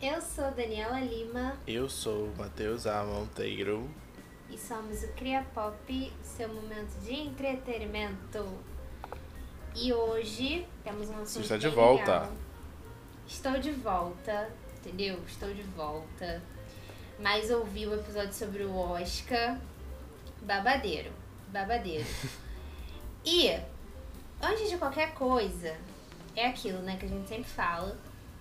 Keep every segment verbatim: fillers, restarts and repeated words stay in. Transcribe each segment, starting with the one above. Eu sou Daniela Lima. Eu sou Matheus Amonteiro. E somos o Cria Pop, seu momento de entretenimento. E hoje temos um assunto. Você está de volta. Legal. Estou de volta, entendeu? Estou de volta. Mas ouvi o episódio sobre o Oscar. Babadeiro, babadeiro. E, antes de qualquer coisa, é aquilo, né, que a gente sempre fala.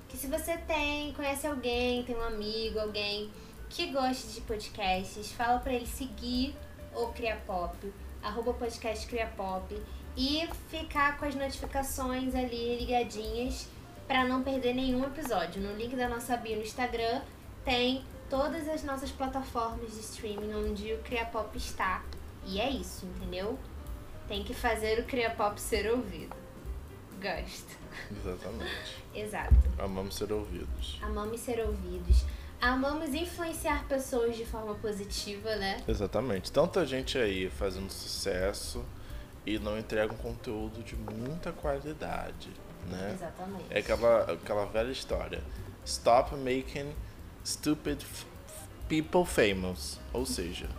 Que se você tem, conhece alguém, tem um amigo, alguém que gosta de podcasts, fala pra ele seguir o Cria Pop, arroba podcast Cria Pop, e ficar com as notificações ali ligadinhas pra não perder nenhum episódio. No link da nossa bio no Instagram tem todas as nossas plataformas de streaming onde o Cria Pop está. E é isso, entendeu? Tem que fazer o Cria Pop ser ouvido. Gosto. Exatamente. Exato. Amamos ser ouvidos. Amamos ser ouvidos. Amamos influenciar pessoas de forma positiva, né? Exatamente. Tanta gente aí fazendo sucesso e não entrega um conteúdo de muita qualidade, né? Exatamente. É aquela, aquela velha história. Stop making stupid people famous. Ou seja,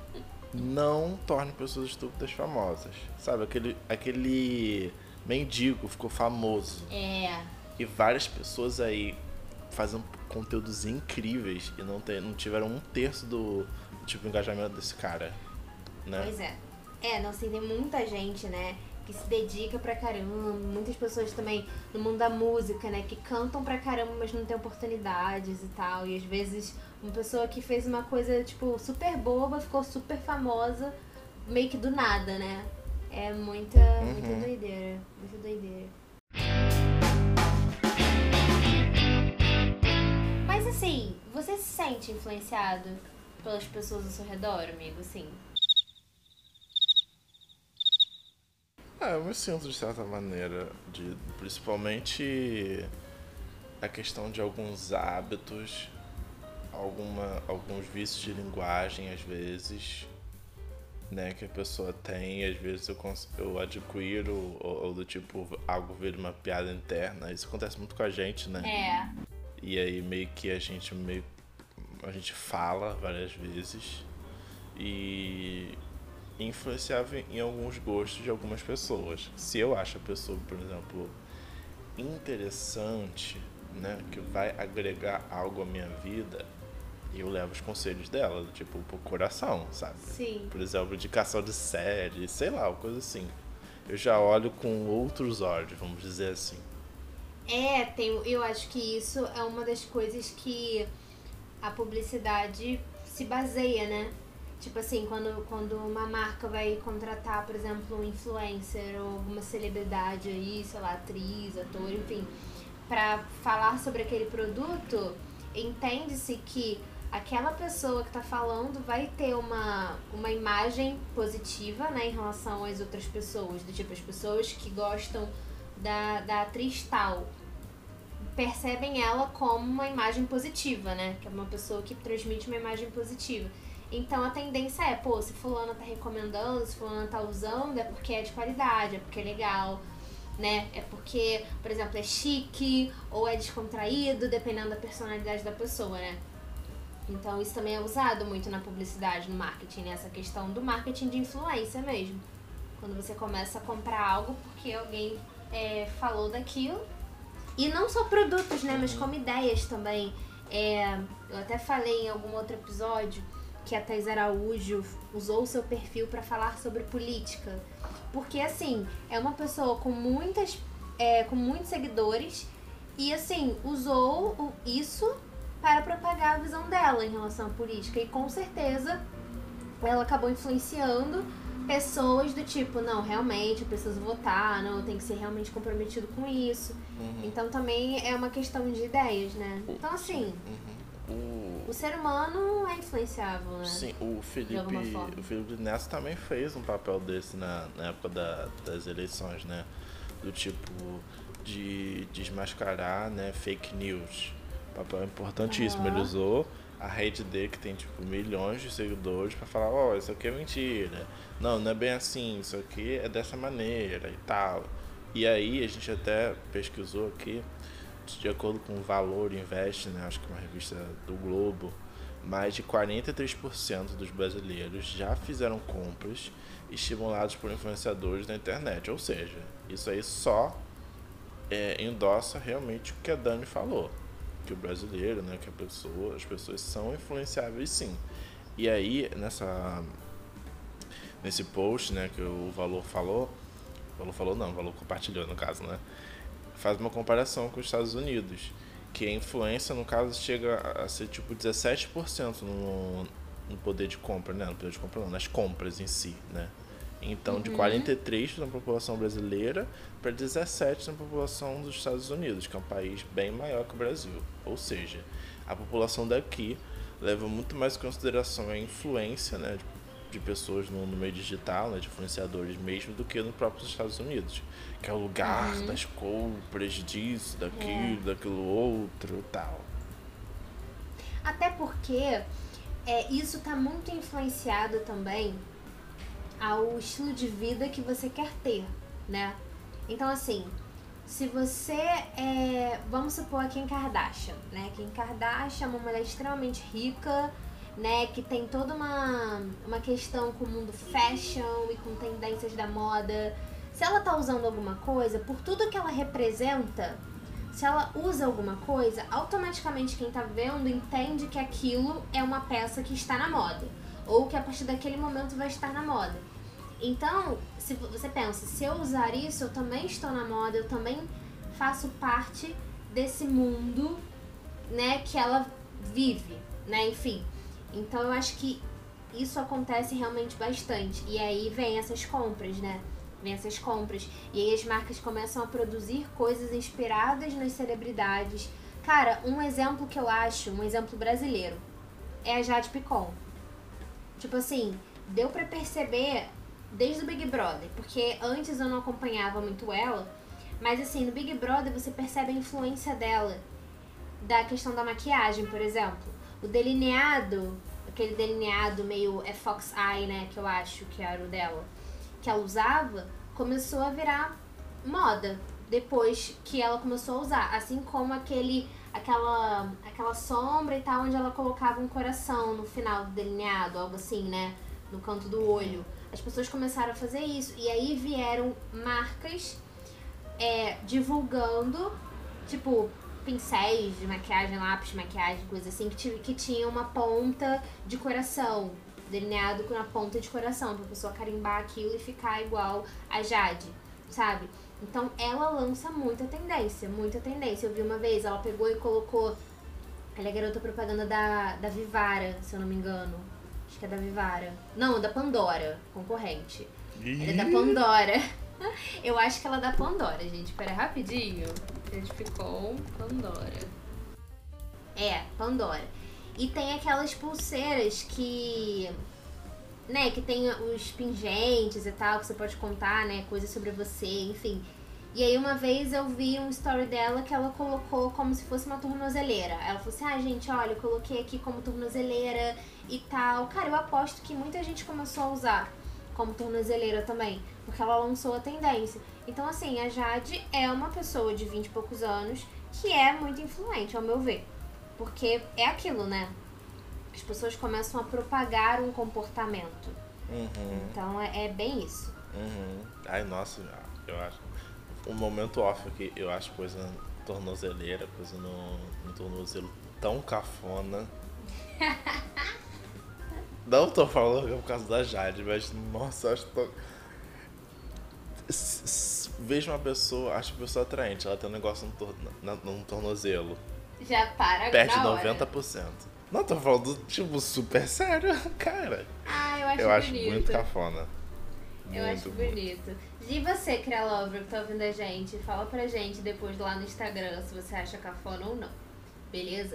não torne pessoas estúpidas famosas. Sabe, aquele... aquele... mendigo ficou famoso. É. E várias pessoas aí fazem conteúdos incríveis e não, tem, não tiveram um terço do tipo engajamento desse cara, né? Pois é. É, não sei, tem muita gente, né, que se dedica pra caramba. Muitas pessoas também no mundo da música, né, que cantam pra caramba, mas não tem oportunidades e tal. E às vezes uma pessoa que fez uma coisa, tipo, super boba, ficou super famosa, meio que do nada, né? É muita, uhum. muita doideira, muita doideira. Mas assim, você se sente influenciado pelas pessoas ao seu redor, amigo, assim? Ah, eu me sinto de certa maneira, de, principalmente a questão de alguns hábitos, alguma, alguns vícios de linguagem às vezes, né, que a pessoa tem, às vezes eu, cons- eu adquiro, ou, ou do tipo, algo vira uma piada interna. Isso acontece muito com a gente, né? É. E aí meio que a gente meio a gente fala várias vezes e influenciava em alguns gostos de algumas pessoas. Se eu acho a pessoa, por exemplo, interessante, né, que vai agregar algo à minha vida, e eu levo os conselhos dela, tipo, pro coração, sabe? Sim. Por exemplo, indicação de série, sei lá, uma coisa assim. Eu já olho com outros olhos, vamos dizer assim. É, tem, eu acho que isso é uma das coisas que a publicidade se baseia, né? Tipo assim, quando, quando uma marca vai contratar, por exemplo, um influencer ou alguma celebridade aí, sei lá, atriz, ator, enfim, pra falar sobre aquele produto, entende-se que aquela pessoa que tá falando vai ter uma, uma imagem positiva, né, em relação às outras pessoas. Do tipo, as pessoas que gostam da, da atriz tal percebem ela como uma imagem positiva, né? Que é uma pessoa que transmite uma imagem positiva. Então a tendência é, pô, se fulana tá recomendando, se fulana tá usando, é porque é de qualidade, é porque é legal, né? É porque, por exemplo, é chique ou é descontraído, dependendo da personalidade da pessoa, né? Então isso também é usado muito na publicidade, no marketing, né? Essa questão do marketing de influência mesmo. Quando você começa a comprar algo porque alguém é, falou daquilo. E não só produtos, né? Mas como ideias também. É, eu até falei em algum outro episódio que a Thaís Araújo usou o seu perfil para falar sobre política. Porque, assim, é uma pessoa com, muitas, é, com muitos seguidores e, assim, usou isso para propagar a visão dela em relação à política. E, com certeza, ela acabou influenciando pessoas do tipo, não, realmente, eu preciso votar, não, eu tenho que ser realmente comprometido com isso. Uhum. Então, também é uma questão de ideias, né? Então, assim, uhum. o... o ser humano é influenciável, né? Sim, o Felipe, o Felipe Neto também fez um papel desse na, na época da, das eleições, né? do tipo de desmascarar, né, fake news. Papel importantíssimo. Uhum. Ele usou a rede dele, que tem tipo milhões de seguidores, pra falar, ó, oh, isso aqui é mentira. Não, não é bem assim, isso aqui é dessa maneira e tal. E aí a gente até pesquisou aqui, de acordo com o Valor Invest, né, acho que é uma revista do Globo, mais de quarenta e três por cento dos brasileiros já fizeram compras estimulados por influenciadores na internet. Ou seja, isso aí só é, endossa realmente o que a Dani falou, que o brasileiro, né, que a pessoa, as pessoas são influenciáveis sim. E aí, nessa, nesse post, né, que o Valor falou, Valor falou não, Valor compartilhou no caso, né, faz uma comparação com os Estados Unidos, que a influência, no caso, chega a ser tipo dezessete por cento no, no poder de compra, né? No poder de compra não, nas compras em si, né? Então, uhum. de quarenta e três por cento na população brasileira para dezessete por cento na população dos Estados Unidos, que é um país bem maior que o Brasil. Ou seja, a população daqui leva muito mais em consideração a influência, né, de, de pessoas no, no meio digital, né, de influenciadores mesmo, do que no próprio Estados Unidos, que é o lugar uhum. das compras, disso, daquilo, é. daquilo outro, tal. Até porque é, isso tá muito influenciado também ao estilo de vida que você quer ter, né? Então, assim, se você é... Vamos supor a Kim Kardashian, né? Kim Kardashian é uma mulher extremamente rica, né? Que tem toda uma, uma questão com o mundo fashion e com tendências da moda. Se ela tá usando alguma coisa, por tudo que ela representa, se ela usa alguma coisa, automaticamente quem tá vendo entende que aquilo é uma peça que está na moda, ou que a partir daquele momento vai estar na moda. Então, se você pensa, se eu usar isso, eu também estou na moda, eu também faço parte desse mundo, né, que ela vive, né, enfim. Então, eu acho que isso acontece realmente bastante. E aí vem essas compras, né, vem essas compras. E aí as marcas começam a produzir coisas inspiradas nas celebridades. Cara, um exemplo que eu acho, um exemplo brasileiro, é a Jade Picon. Tipo assim, deu pra perceber desde o Big Brother, porque antes eu não acompanhava muito ela, mas assim, no Big Brother você percebe a influência dela, da questão da maquiagem, por exemplo. O delineado, aquele delineado meio é Fox Eye, né, que eu acho que era o dela, que ela usava, começou a virar moda depois que ela começou a usar, assim como aquele... Aquela, aquela sombra e tal, onde ela colocava um coração no final do delineado, algo assim, né? No canto do olho. As pessoas começaram a fazer isso. E aí vieram marcas é, divulgando, tipo, pincéis de maquiagem, lápis de maquiagem, coisa assim, que, t- que tinha uma ponta de coração, delineado com uma ponta de coração, pra pessoa carimbar aquilo e ficar igual a Jade, sabe? Então, ela lança muita tendência, muita tendência. Eu vi uma vez, ela pegou e colocou... Ela é garota propaganda da, da Vivara, se eu não me engano. Acho que é da Vivara. Não, da Pandora, concorrente. Ela é da Pandora. Eu acho que ela é da Pandora, gente. Pera, rapidinho. A gente ficou Pandora. É, Pandora. E tem aquelas pulseiras que... Né, que tem os pingentes e tal, que você pode contar, né, coisas sobre você, enfim. E aí uma vez eu vi um story dela que ela colocou como se fosse uma tornozeleira. Ela falou assim, ah, gente, olha, eu coloquei aqui como tornozeleira e tal. Cara, eu aposto que muita gente começou a usar como tornozeleira também, porque ela lançou a tendência. Então, assim, a Jade é uma pessoa de vinte e poucos anos que é muito influente, ao meu ver. Porque é aquilo, né? As pessoas começam a propagar um comportamento. Uhum. Então é, é bem isso. Uhum. Ai, nossa, eu acho. Um momento off aqui, eu acho coisa tornozeleira, coisa no, no tornozelo tão cafona. Não tô falando que é por causa da Jade, mas nossa, eu acho tão. Vejo uma pessoa, acho uma pessoa atraente, ela tem um negócio no, tor... na, no tornozelo. Já para, perde na hora. noventa por cento. Não, tô falando, tipo, super sério, cara. Ah, eu acho eu bonito. Eu acho muito cafona. Eu muito, acho bonito. Muito. E você, Cria Lovra, que tá ouvindo a gente, fala pra gente depois lá no Instagram se você acha cafona ou não. Beleza?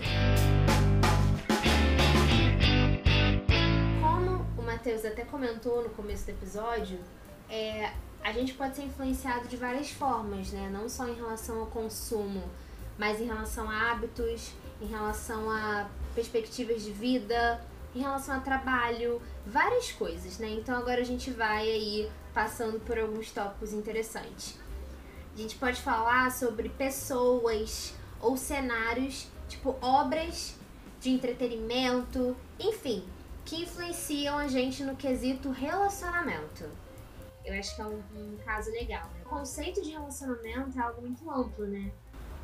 Como o Matheus até comentou no começo do episódio, é, a gente pode ser influenciado de várias formas, né? Não só em relação ao consumo, mas em relação a hábitos, em relação a perspectivas de vida, em relação a trabalho, várias coisas, né? Então agora a gente vai aí passando por alguns tópicos interessantes. A gente pode falar sobre pessoas ou cenários, tipo obras de entretenimento, enfim, que influenciam a gente no quesito relacionamento. Eu acho que é um, um caso legal, né? O conceito de relacionamento é algo muito amplo, né?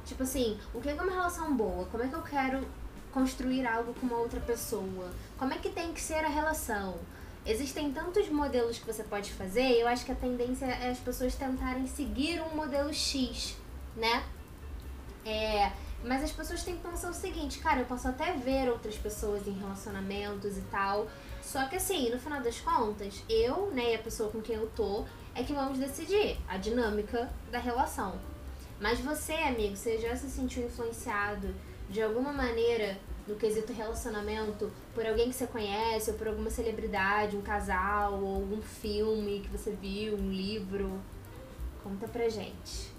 Tipo assim, o que é uma relação boa? Como é que eu quero construir algo com uma outra pessoa? Como é que tem que ser a relação? Existem tantos modelos que você pode fazer, e eu acho que a tendência é as pessoas tentarem seguir um modelo X, né? É, mas as pessoas têm que pensar o seguinte, cara, eu posso até ver outras pessoas em relacionamentos e tal, só que assim, no final das contas, eu, né, e a pessoa com quem eu tô, é que vamos decidir a dinâmica da relação. Mas você, amigo, você já se sentiu influenciado de alguma maneira no quesito relacionamento por alguém que você conhece, ou por alguma celebridade, um casal, ou algum filme que você viu, um livro? Conta pra gente.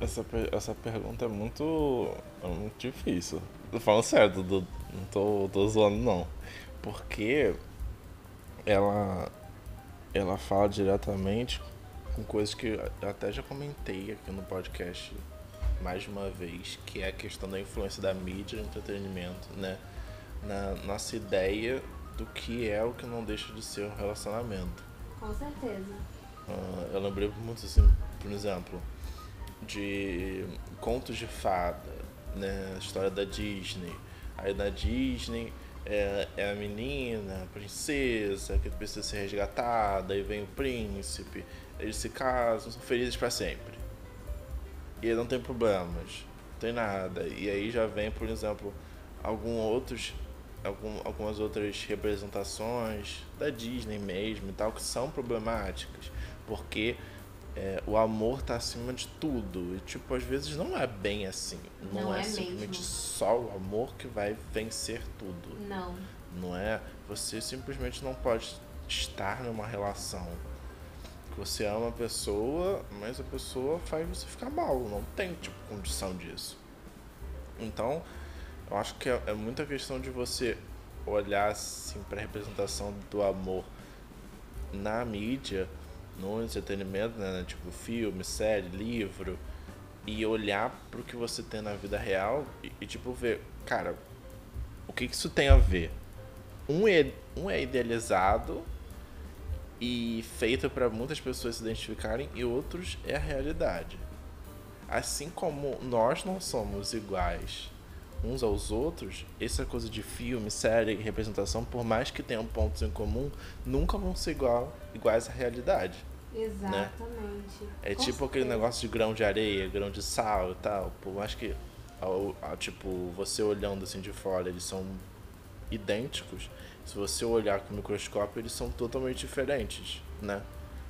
Essa, essa pergunta é muito, é muito difícil. Eu falo sério, não tô, tô zoando não. Porque ela, ela fala diretamente com coisas que eu até já comentei aqui no podcast mais de uma vez, que é a questão da influência da mídia e entretenimento, né? Na nossa ideia do que é o que não deixa de ser um relacionamento. Com certeza. Uh, eu lembrei muito assim, por exemplo, de contos de fada, né? A história da Disney. Aí na Disney é, é a menina, a princesa, que precisa ser resgatada, aí vem o príncipe, eles se casam, são felizes pra sempre. E não tem problemas, não tem nada. E aí já vem, por exemplo, algum outros, algum, algumas outras representações da Disney mesmo e tal, que são problemáticas, porque... É, o amor tá acima de tudo. E tipo, às vezes não é bem assim. Não, não é, é simplesmente mesmo. Só o amor que vai vencer tudo. Não. Não é? Você simplesmente não pode estar numa relação que você ama a pessoa, mas a pessoa faz você ficar mal. Não tem tipo condição disso. Então, eu acho que é, é muita questão de você olhar assim pra representação do amor na mídia, no entretenimento, né? Tipo filme, série, livro, e olhar pro que você tem na vida real e, e tipo ver, cara, o que, que isso tem a ver? Um é, um é idealizado e feito para muitas pessoas se identificarem, e outros é a realidade. Assim como nós não somos iguais uns aos outros, essa coisa de filme, série, representação, por mais que tenham pontos em comum, nunca vão ser igual, iguais à realidade. Exatamente. Né? É com tipo certeza. Aquele negócio de grão de areia, grão de sal e tal. Por mais que, ao, ao, tipo, você olhando assim de fora, eles são idênticos. Se você olhar com o microscópio, eles são totalmente diferentes, né?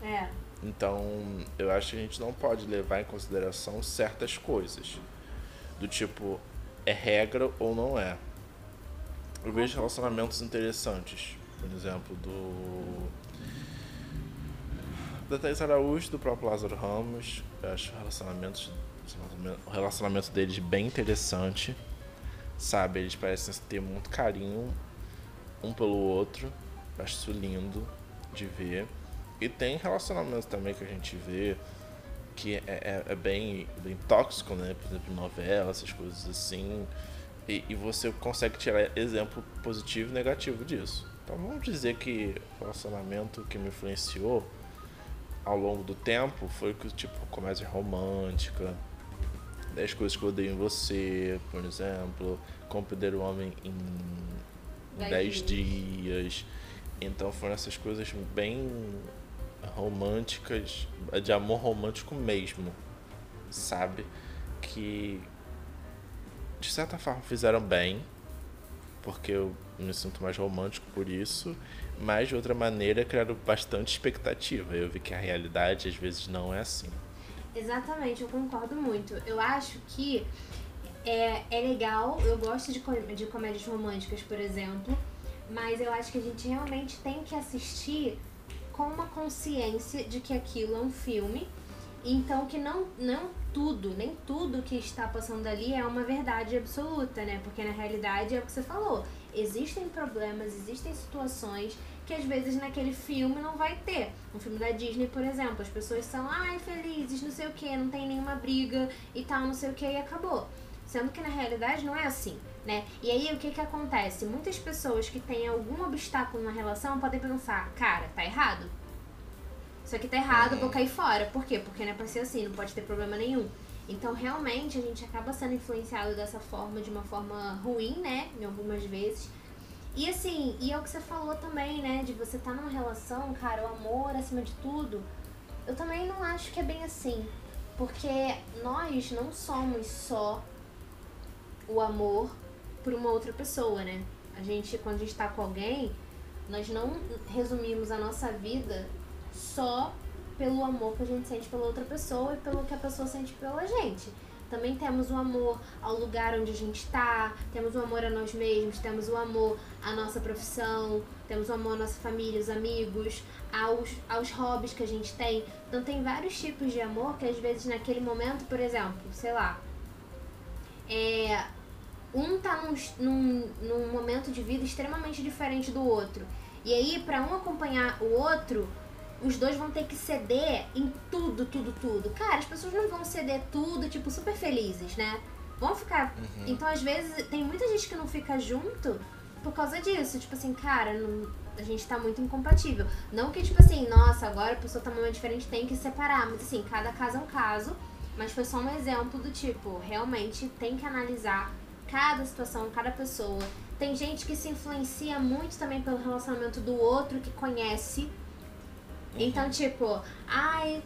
É. Então, eu acho que a gente não pode levar em consideração certas coisas. Do tipo... É regra ou não é? Eu vejo relacionamentos interessantes. Por exemplo, do... Da Thaís Araújo, do próprio Lázaro Ramos. Eu acho relacionamentos... o relacionamento deles bem interessante. Sabe? Eles parecem ter muito carinho um pelo outro. Eu acho isso lindo de ver. E tem relacionamentos também que a gente vê... que é, é, é bem, bem tóxico, né? Por exemplo, novela, essas coisas assim. E, e você consegue tirar exemplo positivo e negativo disso. Então vamos dizer que o relacionamento que me influenciou ao longo do tempo foi que, tipo, comédia romântica, dez coisas que eu odeio em você, por exemplo, Como Perder o Homem em dez dias. Então foram essas coisas bem... românticas, de amor romântico mesmo, sabe? Que de certa forma fizeram bem, porque eu me sinto mais romântico por isso, mas de outra maneira criaram bastante expectativa. Eu vi que a realidade às vezes não é assim. Exatamente, eu concordo muito. Eu acho que é, é legal, eu gosto de, com, de comédias românticas, por exemplo, mas eu acho que a gente realmente tem que assistir com uma consciência de que aquilo é um filme, então que não, não tudo, nem tudo que está passando ali é uma verdade absoluta, né? Porque na realidade é o que você falou, existem problemas, existem situações que às vezes naquele filme não vai ter. Um filme da Disney, por exemplo, as pessoas são ai, felizes, não sei o que, não tem nenhuma briga e tal, não sei o que, e acabou. Sendo que na realidade não é assim, né? E aí o que que acontece? Muitas pessoas que têm algum obstáculo na relação podem pensar, cara, tá errado? Isso aqui tá errado, vou cair fora. Por quê? Porque não é pra ser assim, não pode ter problema nenhum. Então realmente a gente acaba sendo influenciado dessa forma, de uma forma ruim, né? Em algumas vezes. E assim, e é o que você falou também, né? De você tá numa relação, cara, o amor acima de tudo. Eu também não acho que é bem assim. Porque nós não somos só o amor por uma outra pessoa, né? A gente, quando a gente tá com alguém, nós não resumimos a nossa vida só pelo amor que a gente sente pela outra pessoa e pelo que a pessoa sente pela gente. Também temos o amor ao lugar onde a gente tá, temos o amor a nós mesmos, temos o amor à nossa profissão, temos o amor à nossa família, aos amigos, aos, aos hobbies que a gente tem. Então tem vários tipos de amor que às vezes naquele momento, por exemplo, sei lá, é, um tá num, num, num momento de vida extremamente diferente do outro. E aí, pra um acompanhar o outro, os dois vão ter que ceder em tudo, tudo, tudo. Cara, as pessoas não vão ceder tudo, tipo, super felizes, né? Vão ficar... Uhum. Então, às vezes, tem muita gente que não fica junto por causa disso. Tipo assim, cara, não... a gente tá muito incompatível. Não que, tipo assim, nossa, agora a pessoa tá num momento diferente, tem que separar. Mas, assim, cada caso é um caso. Mas foi só um exemplo do tipo, realmente tem que analisar cada situação, cada pessoa. Tem gente que se influencia muito também pelo relacionamento do outro que conhece. Então, tipo, ai,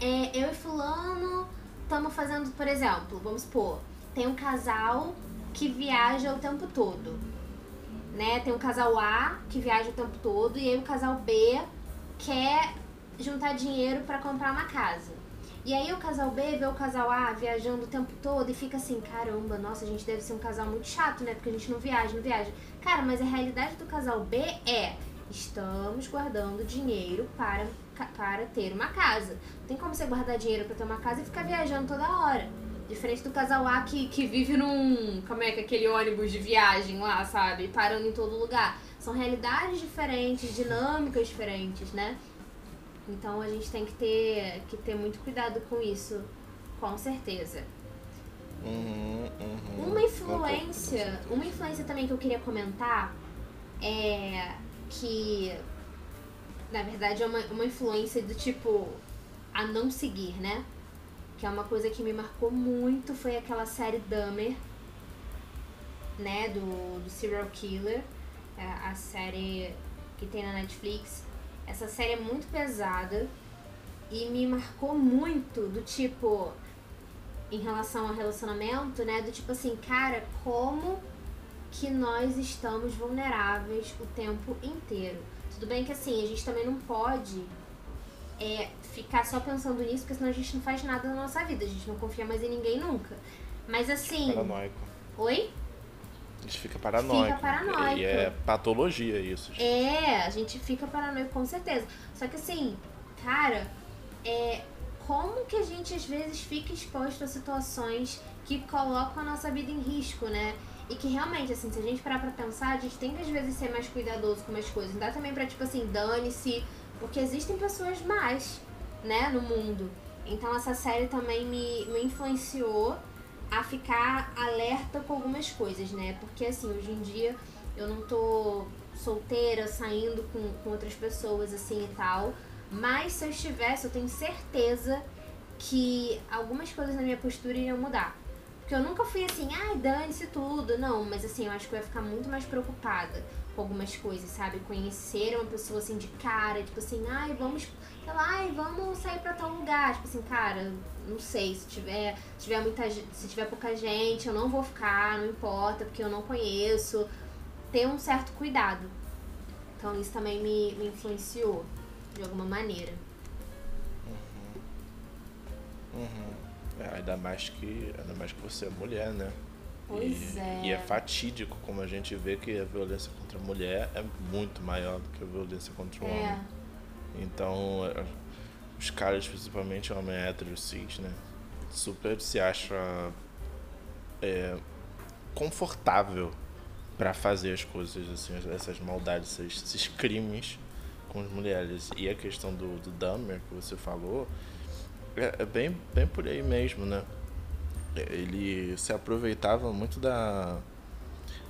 é, eu e fulano estamos fazendo, por exemplo, vamos supor, tem um casal que viaja o tempo todo, né? Tem um casal A que viaja o tempo todo e aí o casal B quer juntar dinheiro pra comprar uma casa. E aí o casal B vê o casal A viajando o tempo todo e fica assim, caramba, nossa, a gente deve ser um casal muito chato, né? Porque a gente não viaja, não viaja. Cara, mas a realidade do casal B é... estamos guardando dinheiro para, para ter uma casa. Não tem como você guardar dinheiro para ter uma casa e ficar viajando toda hora. Diferente do casal A que, que vive num... como é que aquele ônibus de viagem lá, sabe? Parando em todo lugar. São realidades diferentes, dinâmicas diferentes, né? Então a gente tem que ter, que ter muito cuidado com isso, com certeza. Uhum, uhum. Uma influência... Uma influência também que eu queria comentar é... que, na verdade, é uma, uma influência do tipo, a não seguir, né? Que é uma coisa que me marcou muito, foi aquela série Dahmer, né? Do, do Serial Killer, a, a série que tem na Netflix. Essa série é muito pesada e me marcou muito do tipo, em relação ao relacionamento, né? Do tipo assim, cara, como... que nós estamos vulneráveis o tempo inteiro. Tudo bem que assim, a gente também não pode é, ficar só pensando nisso, porque senão a gente não faz nada na nossa vida, a gente não confia mais em ninguém nunca. Mas assim... Paranoico. Oi? A gente fica paranoico. Fica paranoico. E é patologia isso. Gente. É, a gente fica paranoico com certeza. Só que assim, cara, é, como que a gente às vezes fica exposto a situações que colocam a nossa vida em risco, né? E que realmente, assim, se a gente parar pra pensar, a gente tem que às vezes ser mais cuidadoso com umas coisas. Não dá também pra, tipo assim, dane-se, porque existem pessoas más, né, no mundo. Então essa série também me, me influenciou a ficar alerta com algumas coisas, né? Porque, assim, hoje em dia eu não tô solteira, saindo com, com outras pessoas, assim, e tal. Mas se eu estivesse, eu tenho certeza que algumas coisas na minha postura iriam mudar. Porque eu nunca fui assim, ai, dane-se tudo. Não, mas assim, eu acho que eu ia ficar muito mais preocupada com algumas coisas, sabe? Conhecer uma pessoa assim de cara, tipo assim, ai, vamos, sei lá, ai, vamos sair pra tal lugar. Tipo assim, cara, não sei, se tiver, se tiver muita, se tiver pouca gente, eu não vou ficar, não importa, porque eu não conheço. Ter um certo cuidado. Então isso também me, me influenciou, de alguma maneira. Uhum. Uhum. É, ainda mais que, ainda mais que você é mulher, né? Pois e, é. E é fatídico, como a gente vê que a violência contra a mulher é muito maior do que a violência contra o é. homem. Então, os caras, principalmente homem hétero, cis, né? Super se acha é, confortável pra fazer as coisas, assim, essas maldades, esses, esses crimes com as mulheres. E a questão do, do Dahmer que você falou, é, é bem, bem por aí mesmo, né? Ele se aproveitava muito da,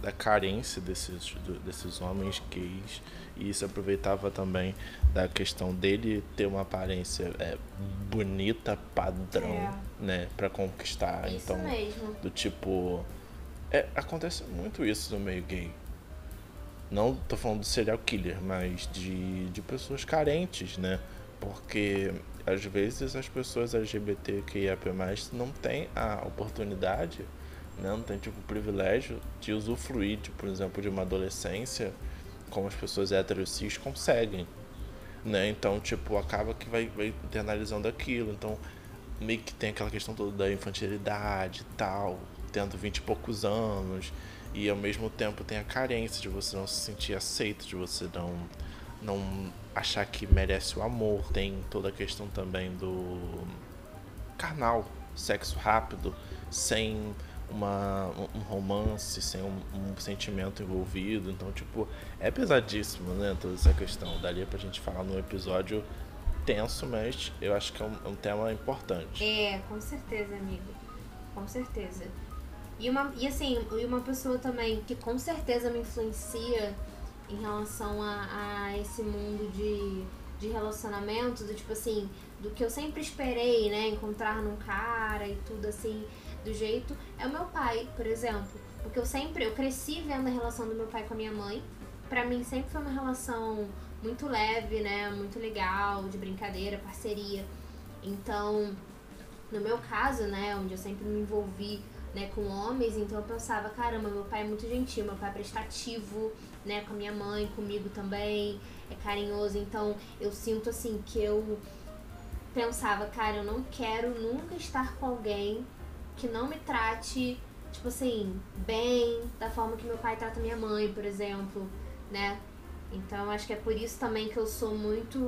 da carência desses, desses homens gays, e se aproveitava também da questão dele ter uma aparência é, bonita, padrão, é. né, pra conquistar. Isso então, mesmo. Do tipo... É, acontece muito isso no meio gay. Não tô falando de serial killer, mas de, de pessoas carentes, né? Porque... Às vezes as pessoas L G B T Q I A P mais, não têm a oportunidade, né? Não tem tipo o privilégio de usufruir, tipo, por exemplo, de uma adolescência como as pessoas hétero cis conseguem, né? Então, tipo, acaba que vai, vai internalizando aquilo. Então, meio que tem aquela questão toda da infantilidade e tal, tendo vinte e poucos anos, e ao mesmo tempo tem a carência de você não se sentir aceito, de você não... não achar que merece o amor. Tem toda a questão também do carnal, sexo rápido, sem uma, um romance, sem um, um sentimento envolvido. Então, tipo, é pesadíssimo, né, toda essa questão. Daria pra gente falar num episódio tenso, mas eu acho que é um, um tema importante. É, com certeza, amigo. Com certeza. E, uma, e assim, uma pessoa também que com certeza me influencia em relação a, a esse mundo de, de relacionamento, do tipo assim, do que eu sempre esperei, né, encontrar num cara e tudo assim, do jeito, é o meu pai, por exemplo. Porque eu sempre, eu cresci vendo a relação do meu pai com a minha mãe. Pra mim sempre foi uma relação muito leve, né, muito legal, de brincadeira, parceria. Então, no meu caso, né, onde eu sempre me envolvi, né, com homens, então eu pensava, caramba, meu pai é muito gentil, meu pai é prestativo, né, com a minha mãe, comigo também, é carinhoso. Então eu sinto assim que eu pensava, cara, eu não quero nunca estar com alguém que não me trate, tipo assim, bem, da forma que meu pai trata minha mãe, por exemplo, né? Então acho que é por isso também que eu sou muito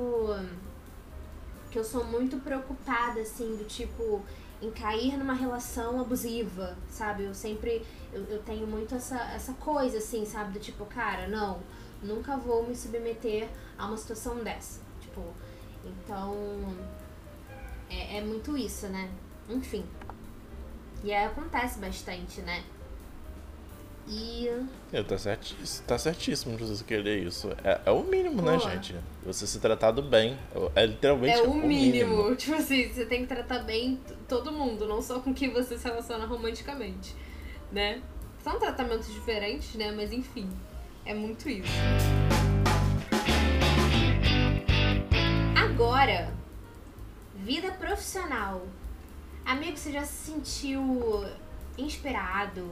que eu sou muito preocupada, assim, do tipo, em cair numa relação abusiva, sabe? Eu sempre, eu, eu tenho muito essa, essa coisa, assim, sabe? Do tipo, cara, não, nunca vou me submeter a uma situação dessa. Tipo, então, é, é muito isso, né? Enfim. E aí acontece bastante, né? E... É, tá certíssimo, tá certíssimo de você querer isso. É, é o mínimo, Boa. né, gente? Você se tratado bem. É literalmente é o, o mínimo. mínimo. Tipo assim, você tem que tratar bem todo mundo, não só com quem você se relaciona romanticamente, né? São tratamentos diferentes, né? Mas enfim, é muito isso. Agora, vida profissional. Amigo, você já se sentiu inspirado,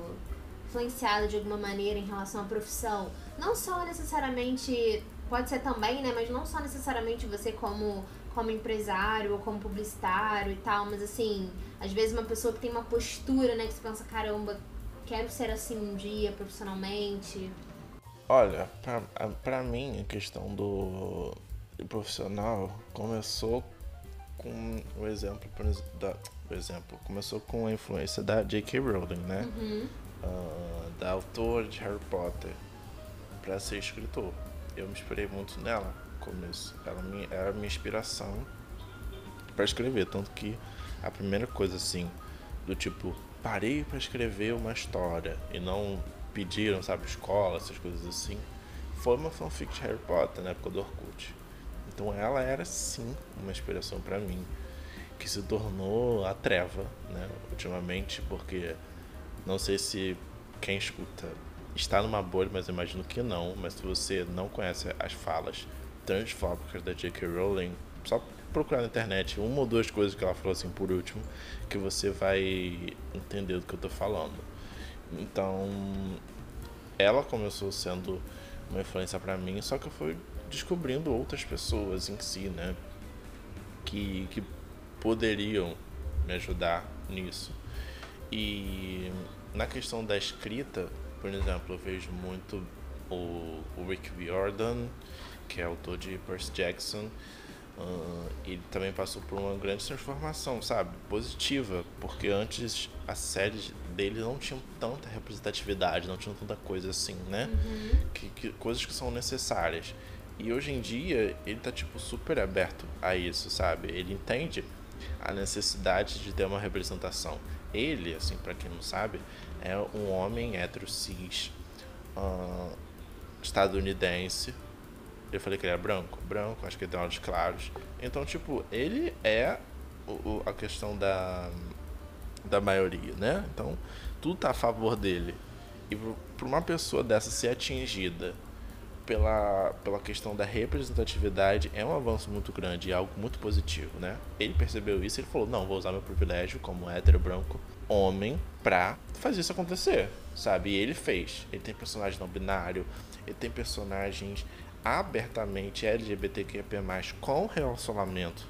influenciado de alguma maneira em relação à profissão? Não só necessariamente, pode ser também, né, mas não só necessariamente você como, como empresário ou como publicitário e tal, mas assim, às vezes uma pessoa que tem uma postura, né, que você pensa, caramba, quero ser assim um dia profissionalmente. Olha, pra, pra mim a questão do, do profissional começou com o exemplo, da, o exemplo, começou com a influência da J K. Rowling, né? Uhum. Uh, da autora de Harry Potter, para ser escritor. Eu me inspirei muito nela no começo. Ela me, era a minha inspiração para escrever, tanto que a primeira coisa assim, do tipo, parei para escrever uma história e não pediram, sabe, escola, essas coisas assim, foi uma fanfic de Harry Potter na época do Orkut. Então ela era sim uma inspiração para mim, que se tornou a treva, né, ultimamente, porque não sei se quem escuta está numa bolha, mas eu imagino que não. Mas se você não conhece as falas transfóbicas da J K. Rowling, só procurar na internet uma ou duas coisas que ela falou assim por último, que você vai entender do que eu tô falando. Então, ela começou sendo uma influência para mim, só que eu fui descobrindo outras pessoas em si, né, que, que poderiam me ajudar nisso. E na questão da escrita, por exemplo, eu vejo muito o, o Rick Riordan, que é autor de Percy Jackson, Uh, ele também passou por uma grande transformação, sabe? Positiva, porque antes as séries dele não tinham tanta representatividade, não tinham tanta coisa assim, né? Uhum. Que, que, coisas que são necessárias. E hoje em dia, ele tá, tipo, super aberto a isso, sabe? Ele entende a necessidade de ter uma representação. Ele, assim, pra quem não sabe, é um homem hétero cis, uh, estadunidense. Eu falei que ele era branco, branco, acho que ele tem olhos claros. Então, tipo, ele é o, o, a questão da, da maioria, né? Então, tudo tá a favor dele. E pra uma pessoa dessa ser atingida pela, pela questão da representatividade é um avanço muito grande e é algo muito positivo, né? Ele percebeu isso e ele falou, não, vou usar meu privilégio como hétero branco homem pra fazer isso acontecer, sabe? E ele fez. Ele tem personagem não binário, ele tem personagens abertamente L G B T Q I A P mais, com relacionamento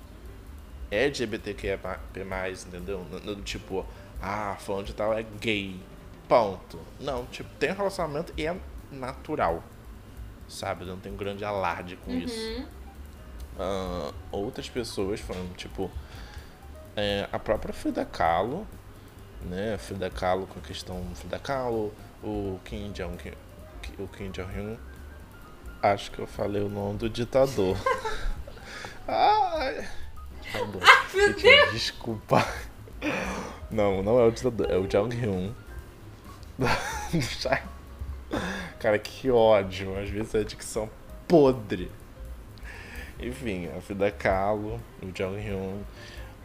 L G B T Q I A P mais, entendeu? Do tipo, ah, falando de tal é gay, ponto. Não, tipo, tem um relacionamento e é natural, sabe? Não tem um grande alarde com uhum. isso. Uh, outras pessoas falando, tipo, é, a própria Frida Kahlo, né? Frida Kahlo com a questão Frida Kahlo, o Kim Jong-un, o Kim Jong-un, acho que eu falei o nome do ditador. Ai, ditador. Ai, meu Deus. Te, desculpa. Não, não é o ditador, é o Jong-un. Cara, que ódio. Às vezes é dicção podre. Enfim, a Frida Kahlo, o Jong-un,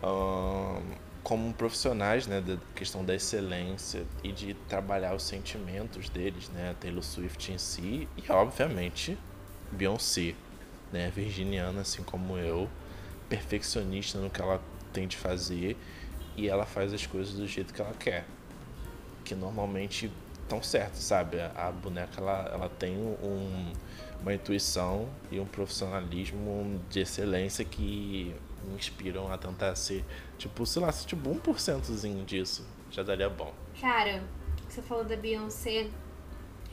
um, como profissionais, né, da questão da excelência e de trabalhar os sentimentos deles, né, Taylor Swift em si e, obviamente, Beyoncé, né, virginiana assim como eu, perfeccionista no que ela tem de fazer, e ela faz as coisas do jeito que ela quer, que normalmente estão certas, sabe? A boneca ela, ela tem um, uma intuição e um profissionalismo de excelência que me inspiram a tentar ser, tipo, sei lá, se tipo um por cento disso já daria bom. Cara, você falou da Beyoncé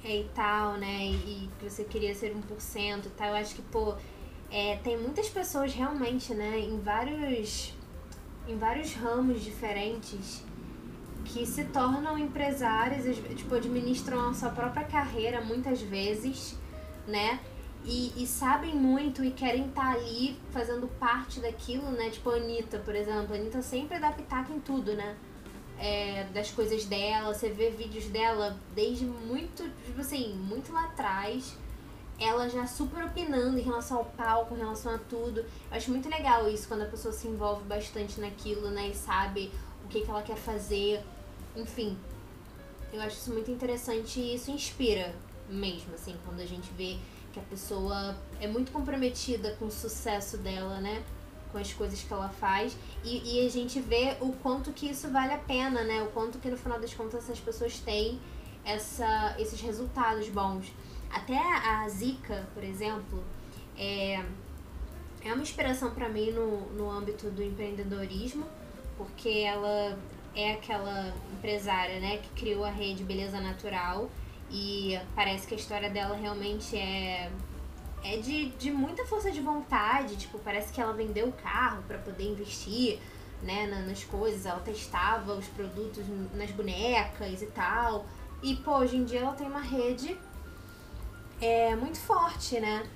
e tal, né, e que você queria ser um por cento e tal, eu acho que, pô, é, tem muitas pessoas realmente, né, em vários, em vários ramos diferentes que se tornam empresários, tipo, administram a sua própria carreira muitas vezes, né, E, e sabem muito e querem estar ali fazendo parte daquilo, né? Tipo a Anitta, por exemplo. A Anitta sempre dá pitaco em tudo, né? É, das coisas dela, você vê vídeos dela desde muito, tipo assim, muito lá atrás. Ela já super opinando em relação ao palco, em relação a tudo. Eu acho muito legal isso, quando a pessoa se envolve bastante naquilo, né? E sabe o que, que ela quer fazer. Enfim, eu acho isso muito interessante e isso inspira mesmo, assim, quando a gente vê que a pessoa é muito comprometida com o sucesso dela, né? Com as coisas que ela faz. E, e a gente vê o quanto que isso vale a pena, né? O quanto que, no final das contas, essas pessoas têm essa, esses resultados bons. Até a Zica, por exemplo, é, é uma inspiração pra mim no, no âmbito do empreendedorismo, porque ela é aquela empresária, né? Que criou a rede Beleza Natural. E parece que a história dela realmente é, é de, de muita força de vontade. Tipo, parece que ela vendeu o carro pra poder investir, né, na, nas coisas. Ela testava os produtos nas bonecas e tal. E, pô, hoje em dia ela tem uma rede é, muito forte, né?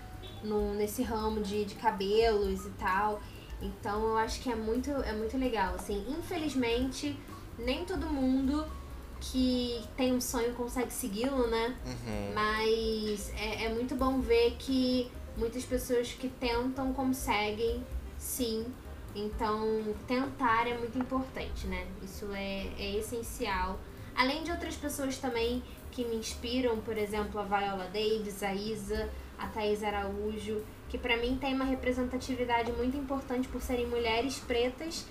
No, nesse ramo de, de cabelos e tal. Então, eu acho que é muito, é muito legal. Assim, infelizmente, nem todo mundo que tem um sonho consegue segui-lo, né? Uhum. Mas é, é muito bom ver que muitas pessoas que tentam conseguem, sim. Então, tentar é muito importante, né? Isso é, é essencial. Além de outras pessoas também que me inspiram, por exemplo, a Viola Davis, a Isa, a Thaís Araújo, que pra mim tem uma representatividade muito importante por serem mulheres pretas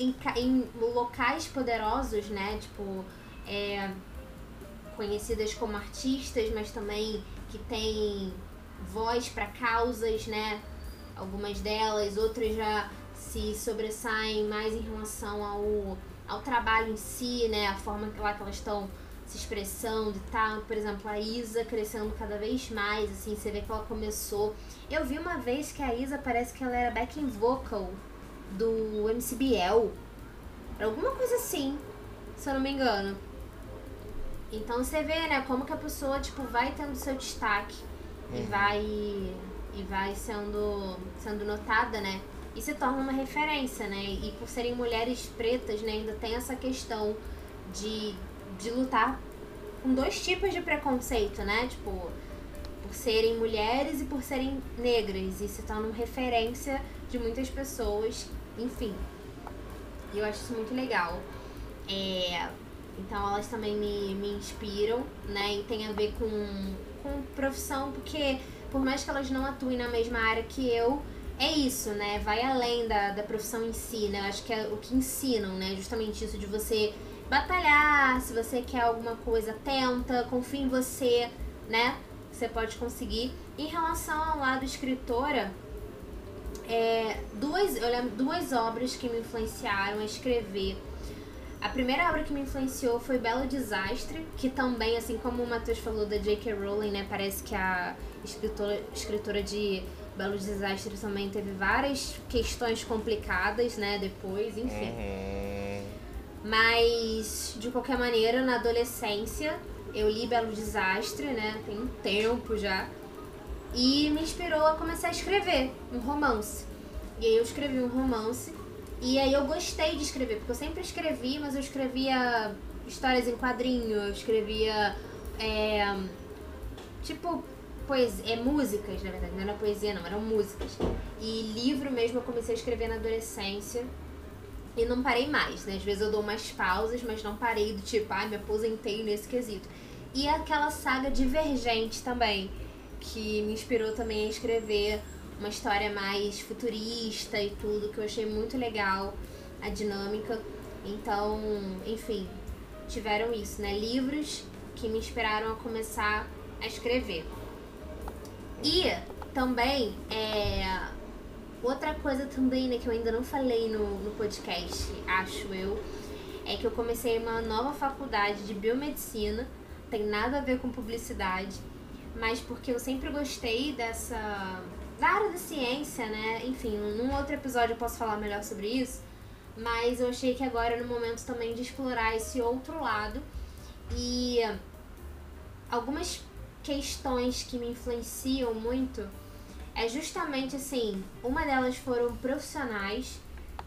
em, em locais poderosos, né? Tipo, é, conhecidas como artistas, mas também que tem voz para causas, né? Algumas delas, outras já se sobressaem mais em relação ao, ao trabalho em si, né? A forma que, lá, que elas estão se expressando e tal. Por exemplo, a Isa crescendo cada vez mais, assim, você vê que ela começou. Eu vi uma vez que a Isa parece que ela era backing vocal do M C Biel, alguma coisa assim, se eu não me engano. Então você vê, né, como que a pessoa, tipo, vai tendo seu destaque uhum. e vai, e vai sendo, sendo notada, né? E se torna uma referência, né? E por serem mulheres pretas, né, ainda tem essa questão de, de lutar com dois tipos de preconceito, né? Tipo, por serem mulheres e por serem negras. E se tornam referência de muitas pessoas, enfim. E eu acho isso muito legal. É... Então elas também me, me inspiram, né? E tem a ver com, com profissão, porque por mais que elas não atuem na mesma área que eu, é isso, né? Vai além da, da profissão em si, né? Eu acho que é o que ensinam, né? Justamente isso de você batalhar, se você quer alguma coisa, tenta, confia em você, né? Você pode conseguir. Em relação ao lado escritora, é, duas, eu lembro, duas obras que me influenciaram a escrever. A primeira obra que me influenciou foi Belo Desastre, que também, assim como o Matheus falou da J K. Rowling, né, parece que a escritora, escritora de Belo Desastre também teve várias questões complicadas, né, depois, enfim. Uhum. Mas, de qualquer maneira, na adolescência, eu li Belo Desastre, né, tem um tempo já, e me inspirou a começar a escrever um romance. E aí eu escrevi um romance. E aí eu gostei de escrever, porque eu sempre escrevi, mas eu escrevia histórias em quadrinho, eu escrevia, é, tipo, poesia, é, músicas, na verdade, não era poesia não, eram músicas. E livro mesmo eu comecei a escrever na adolescência e não parei mais, né? Às vezes eu dou umas pausas, mas não parei do tipo, ai, ah, me aposentei nesse quesito. E aquela saga Divergente também, que me inspirou também a escrever uma história mais futurista e tudo, que eu achei muito legal a dinâmica. Então, enfim, tiveram isso, né? Livros que me inspiraram a começar a escrever. E também, é... outra coisa também, né, que eu ainda não falei no, no podcast, acho eu, é que eu comecei uma nova faculdade de biomedicina, tem nada a ver com publicidade, mas porque eu sempre gostei dessa... da área da ciência, né? Enfim, num outro episódio eu posso falar melhor sobre isso, mas eu achei que agora era no momento também de explorar esse outro lado. E algumas questões que me influenciam muito é justamente assim, uma delas foram profissionais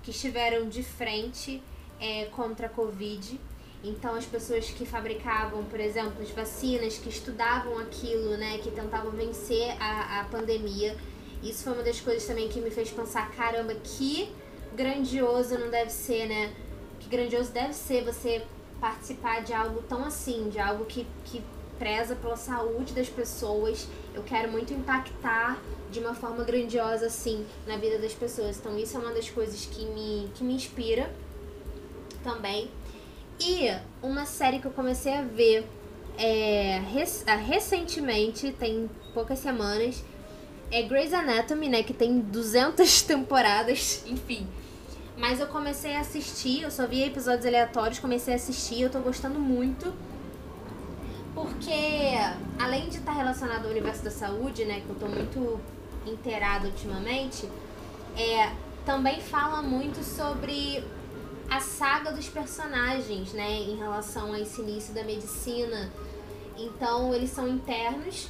que estiveram de frente é, contra a Covid. Então as pessoas que fabricavam, por exemplo, as vacinas, que estudavam aquilo, né, que tentavam vencer a, a pandemia. Isso foi uma das coisas também que me fez pensar, caramba, que grandioso não deve ser, né? Que grandioso deve ser você participar de algo tão assim, de algo que, que preza pela saúde das pessoas. Eu quero muito impactar de uma forma grandiosa, assim, na vida das pessoas. Então isso é uma das coisas que me, que me inspira também. E uma série que eu comecei a ver é, rec- recentemente, tem poucas semanas, é Grey's Anatomy, né, que tem duzentas temporadas, enfim. Mas eu comecei a assistir, eu só via episódios aleatórios, comecei a assistir, eu tô gostando muito. Porque, além de estar relacionado ao universo da saúde, né, que eu tô muito inteirada ultimamente, é, também fala muito sobre a saga dos personagens, né, em relação a esse início da medicina. Então, eles são internos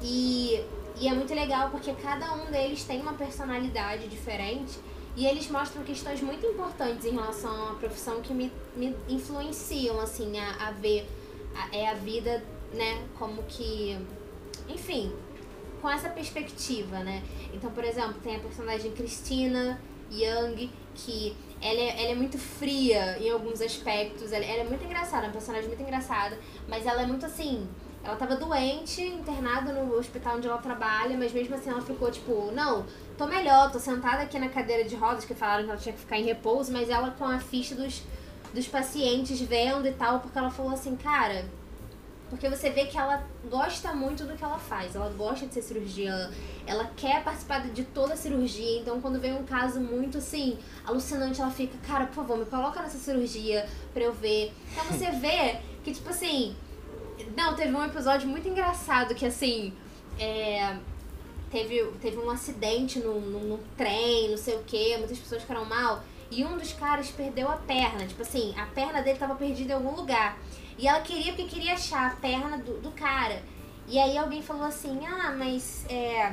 e... E é muito legal porque cada um deles tem uma personalidade diferente e eles mostram questões muito importantes em relação à profissão que me, me influenciam, assim, a, a ver a, é a vida, né, como que... Enfim, com essa perspectiva, né? Então, por exemplo, tem a personagem Christina Young, que ela é, ela é muito fria em alguns aspectos, ela, ela é muito engraçada, é uma personagem muito engraçada, mas ela é muito assim... Ela tava doente, internada no hospital onde ela trabalha, mas mesmo assim ela ficou tipo, não, tô melhor, tô sentada aqui na cadeira de rodas, que falaram que ela tinha que ficar em repouso, mas ela com a ficha dos, dos pacientes vendo e tal, porque ela falou assim, cara, Porque você vê que ela gosta muito do que ela faz, ela gosta de ser cirurgiã, ela quer participar de toda a cirurgia, então quando vem um caso muito, assim, alucinante, ela fica, cara, por favor, me coloca nessa cirurgia pra eu ver. Então você vê que, tipo assim, não, teve um episódio muito engraçado que, assim, é, teve, teve um acidente no, no, no trem, não sei o quê, muitas pessoas ficaram mal, e um dos caras perdeu a perna, tipo assim, a perna dele tava perdida em algum lugar. E ela queria, porque queria achar a perna do, do cara. E aí alguém falou assim, ah, mas é...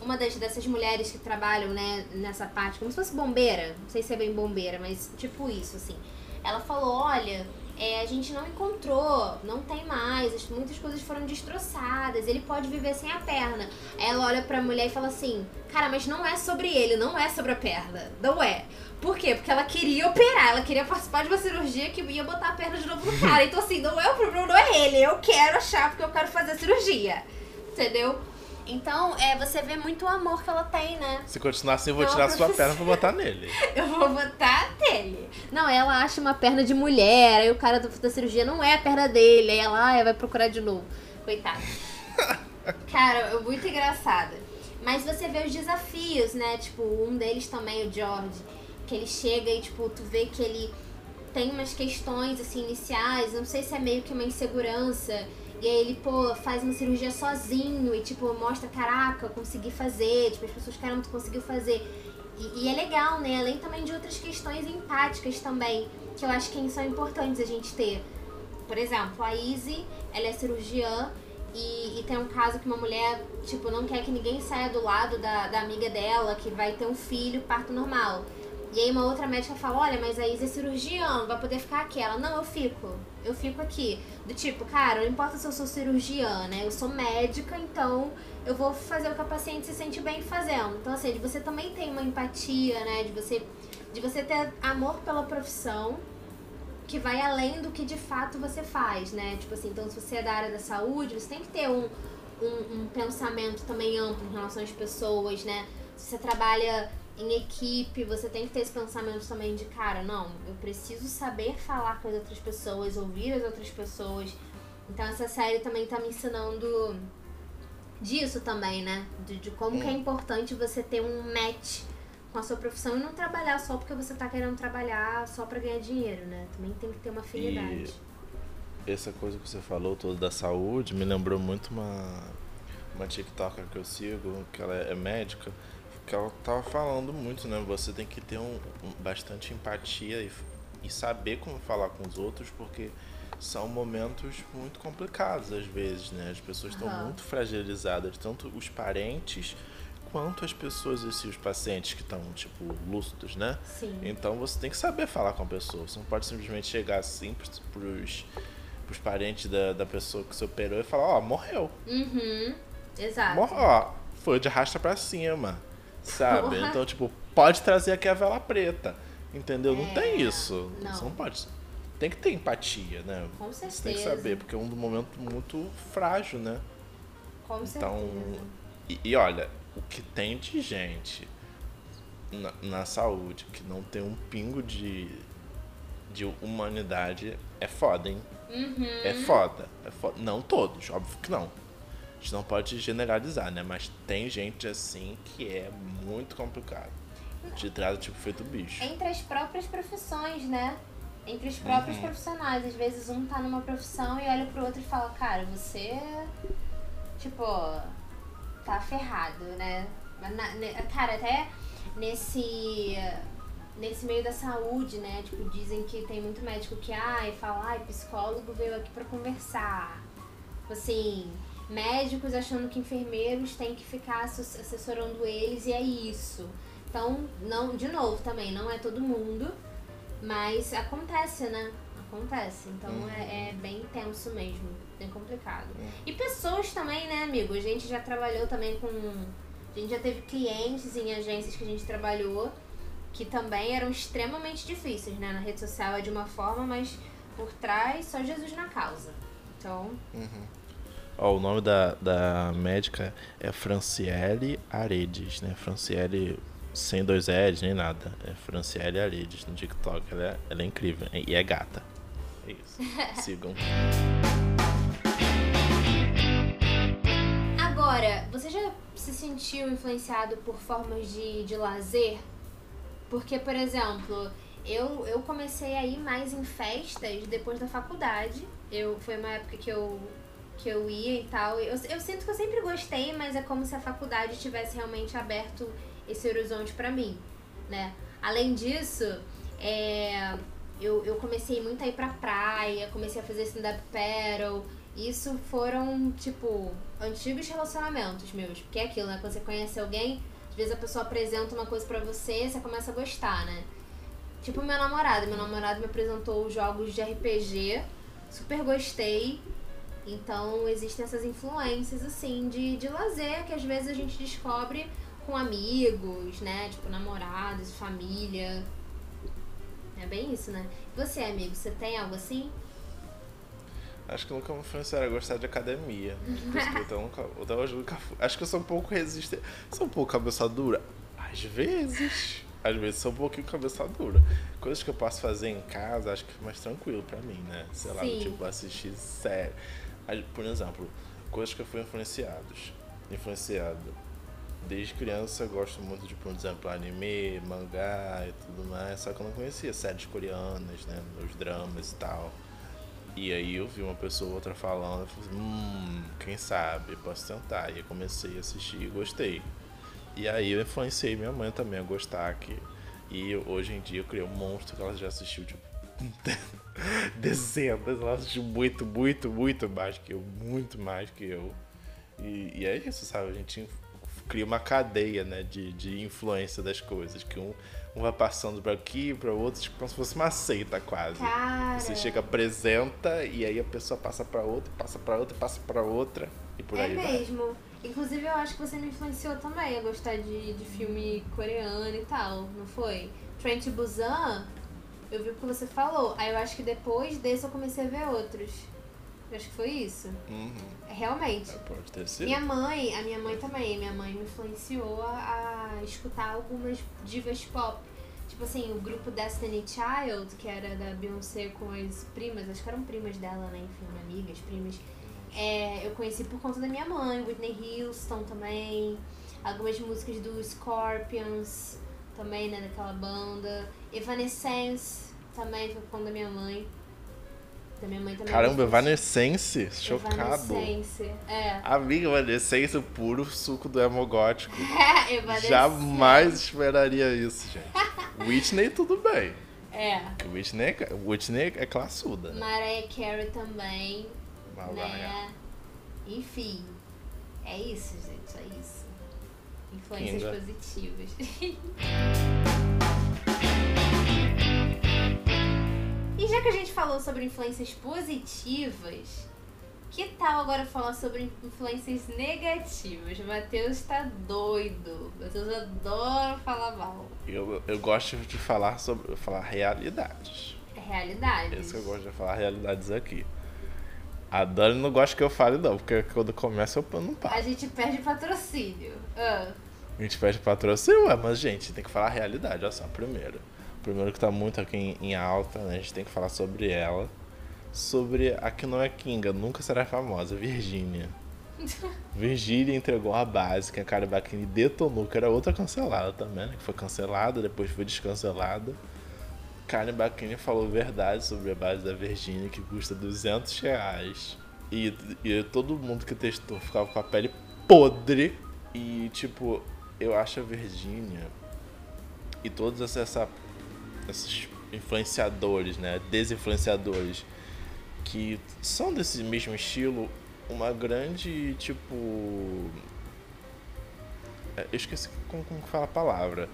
Uma das, dessas mulheres que trabalham, né, nessa parte, como se fosse bombeira, não sei se é bem bombeira, mas tipo isso, assim. Ela falou, olha, é, a gente não encontrou, não tem mais, muitas coisas foram destroçadas, ele pode viver sem a perna. Aí ela olha pra mulher e fala assim, cara, mas não é sobre ele, não é sobre a perna, não é. Por quê? Porque ela queria operar, ela queria participar de uma cirurgia que ia botar a perna de novo no cara. Então assim, não é o problema, não é ele. Eu quero achar porque eu quero fazer a cirurgia. Entendeu? Então, é, você vê muito o amor que ela tem, né? Se continuar assim, eu vou tirar a sua perna e vou botar nele. Eu vou botar nele. Não, ela acha uma perna de mulher, aí o cara da cirurgia não é a perna dele. Aí ela vai procurar de novo. Coitada. Cara, muito engraçada. Mas você vê os desafios, né? Tipo, um deles também, o George... que ele chega e, tipo, tu vê que ele tem umas questões, assim, iniciais, não sei se é meio que uma insegurança, e aí ele, pô, faz uma cirurgia sozinho e, tipo, mostra, caraca, eu consegui fazer, tipo, as pessoas, caramba, tu conseguiu fazer. E, e é legal, né, além também de outras questões empáticas também, que eu acho que são importantes a gente ter. Por exemplo, a Izzy, ela é cirurgiã, E, e tem um caso que uma mulher, tipo, não quer que ninguém saia do lado da, da amiga dela, que vai ter um filho, parto normal. E aí uma outra médica fala, olha, mas a Isa é cirurgiã, não vai poder ficar aqui. Ela, não, eu fico, eu fico aqui. Do tipo, cara, não importa se eu sou cirurgiã, né? Eu sou médica, então eu vou fazer o que a paciente se sente bem fazendo. Então, assim, de você também tem uma empatia, né? De você, de você ter amor pela profissão, que vai além do que de fato você faz, né? Tipo assim, então se você é da área da saúde, você tem que ter um, um, um pensamento também amplo em relação às pessoas, né? Se você trabalha... em equipe, você tem que ter esse pensamento também de, cara, não, eu preciso saber falar com as outras pessoas, ouvir as outras pessoas. Então essa série também tá me ensinando disso também, né? De, de como é. que é importante você ter um match com a sua profissão e não trabalhar só porque você tá querendo trabalhar só pra ganhar dinheiro, né? Também tem que ter uma afinidade. E essa coisa que você falou toda da saúde me lembrou muito uma, uma TikToker que eu sigo, que ela é médica, que ela tava falando muito, né? Você tem que ter um, um, bastante empatia e, e saber como falar com os outros, porque são momentos muito complicados às vezes, né? As pessoas estão uhum. muito fragilizadas, tanto os parentes quanto as pessoas, assim, os pacientes que estão, tipo, lúcidos, né? Sim. Então você tem que saber falar com a pessoa. Você não pode simplesmente chegar assim pros, pros, pros parentes da, da pessoa que se operou e falar, ó, oh, morreu. Uhum. Exato. Morreu, ó, foi de arrasta pra cima. Sabe? Porra. Então, tipo, pode trazer aqui a vela preta, entendeu? É, não tem isso. Não. Você não pode. Tem que ter empatia, né? Com certeza. Você tem que saber, porque é um momento muito frágil, né? Com então, certeza. E, e olha, o que tem de gente na, na saúde que não tem um pingo de, de humanidade é foda, hein? Uhum. É foda. É foda. Não todos, óbvio que não. A gente não pode generalizar, né? Mas tem gente assim que é muito complicado. Te trata tipo feito bicho. Entre as próprias profissões, né? Entre os próprios uhum. profissionais. Às vezes um tá numa profissão e olha pro outro e fala, cara, você, tipo, tá ferrado, né? Cara, até nesse, nesse meio da saúde, né? Tipo, dizem que tem muito médico que, ai, fala, ai, psicólogo veio aqui pra conversar. Tipo assim... médicos achando que enfermeiros têm que ficar assessorando eles e é isso. Então, não, de novo também, não é todo mundo, mas acontece, né? Acontece. Então hum. é, é bem tenso mesmo, bem complicado. Hum. E pessoas também, né, amigo? A gente já trabalhou também com... A gente já teve clientes em agências que a gente trabalhou que também eram extremamente difíceis, né? Na rede social é de uma forma, mas por trás só Jesus na causa. Então... Uhum. Oh, o nome da, da médica é Franciele Aredes, né? Franciele sem dois L's nem nada. É Franciele Aredes no TikTok. Ela é, ela é incrível. E é gata. É isso. Sigam. Agora, você já se sentiu influenciado por formas de, de lazer? Porque, por exemplo, eu, eu comecei a ir mais em festas depois da faculdade. Eu, foi uma época que eu, que eu ia e tal. Eu, eu sinto que eu sempre gostei, mas é como se a faculdade tivesse realmente aberto esse horizonte pra mim, né? Além disso, é, eu, eu comecei muito a ir pra praia, comecei a fazer stand-up paddle. Isso foram, tipo, antigos relacionamentos meus. Porque é aquilo, né? Quando você conhece alguém, às vezes a pessoa apresenta uma coisa pra você e você começa a gostar, né? Tipo meu namorado. Meu namorado me apresentou jogos de R P G. Super gostei. Então, existem essas influências, assim, de, de lazer que às vezes a gente descobre com amigos, né? Tipo, namorados, família. É bem isso, né? E você, amigo, você tem algo assim? Acho que eu nunca me influenciaram a gostar de academia. Eu nunca, eu nunca, acho que eu sou um pouco resistente. Sou um pouco cabeça dura. Às vezes. Às vezes sou um pouquinho cabeça dura. Coisas que eu posso fazer em casa, acho que é mais tranquilo pra mim, né? Sei lá, sim, tipo, assistir série. Por exemplo, coisas que eu fui influenciado. Influenciado. Desde criança eu gosto muito de, por exemplo, anime, mangá e tudo mais. Só que eu não conhecia séries coreanas, né? Os dramas e tal. E aí eu vi uma pessoa ou outra falando, eu falei, hum, quem sabe, posso tentar. E eu comecei a assistir e gostei. E aí eu influenciei minha mãe também a gostar aqui. E hoje em dia eu criei um monstro que ela já assistiu, tipo, dezenas. Ela assistiu muito, muito, muito mais que eu, muito mais que eu. E, e é isso, sabe? A gente cria uma cadeia, né, de, de influência das coisas, que um, um vai passando pra aqui, pra outro, tipo, como se fosse uma seita quase. Cara. Você chega, apresenta, e aí a pessoa passa pra outra, passa pra outra, passa pra outra, e por aí vai. É mesmo. Inclusive, eu acho que você me influenciou também a gostar de, de filme coreano e tal, não foi? Trent Busan, eu vi o que você falou, aí eu acho que depois desse eu comecei a ver outros. Acho que foi isso. Uhum. Realmente. Pode ter sido. Minha mãe, a minha mãe também, minha mãe me influenciou a, a escutar algumas divas pop. Tipo assim, o grupo Destiny Child, que era da Beyoncé com as primas, acho que eram primas dela, né? Enfim, amigas, primas. É, eu conheci por conta da minha mãe, Whitney Houston também, algumas músicas do Scorpions também, né? Daquela banda. Evanescence também foi por conta da minha mãe. Da minha mãe também. Caramba, Evanescence? Chocado. Evanescence, é. Amiga, Evanescence, o puro suco do hemogótico. É, Evanescence. Jamais esperaria isso, gente. Whitney, tudo bem. É. Whitney, Whitney é classuda. Né? Mariah Carey também. Mariah. Né? Enfim, é isso, gente, é isso. Influências Kinga. Positivas. E já que a gente falou sobre influências positivas, que tal agora falar sobre influências negativas? O Matheus tá doido. O Matheus adora falar mal. Eu, eu gosto de falar sobre falar realidades. Realidades? Isso que eu gosto de falar, realidades aqui. A Dani não gosta que eu fale não, porque quando começa eu não paro. A gente perde patrocínio. Uh. A gente perde patrocínio, mas gente, tem que falar a realidade, olha só, primeiro. Primeiro que tá muito aqui em, em alta, né? A gente tem que falar sobre ela. Sobre a que não é Kinga, nunca será famosa, Virginia. Virginia entregou a base que a Karen Bachini detonou, que era outra cancelada também, né? Que foi cancelada, depois foi descancelada. Karen Bachini falou verdade sobre a base da Virginia, que custa duzentos reais. E, e todo mundo que testou ficava com a pele podre. E tipo, eu acho a Virginia e todos essa... essa esses influenciadores, né, desinfluenciadores, que são desse mesmo estilo, uma grande, tipo... Eu esqueci como, como fala a palavra.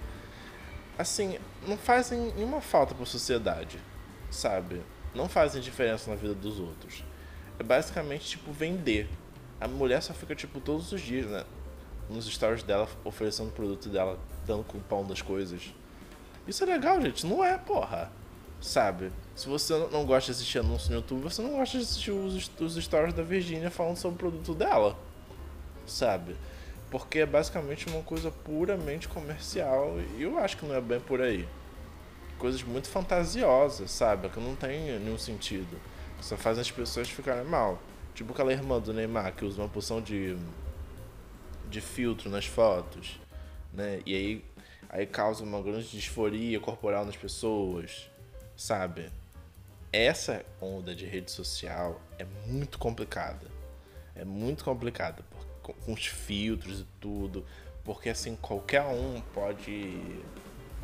Assim, não fazem nenhuma falta pra sociedade, sabe? Não fazem diferença na vida dos outros. É basicamente, tipo, vender. A mulher só fica, tipo, todos os dias, né, nos stories dela, oferecendo o produto dela, dando cupom das coisas. Isso é legal, gente? Não é, porra. Sabe? Se você não gosta de assistir anúncio no YouTube, você não gosta de assistir os, os stories da Virginia falando sobre o produto dela. Sabe? Porque é basicamente uma coisa puramente comercial e eu acho que não é bem por aí. Coisas muito fantasiosas, sabe? Que não tem nenhum sentido. Só fazem as pessoas ficarem mal. Tipo aquela irmã do Neymar que usa uma poção de... de filtro nas fotos, né? E aí, aí causa uma grande disforia corporal nas pessoas, sabe? Essa onda de rede social é muito complicada. É muito complicada, com os filtros e tudo, porque assim, qualquer um pode,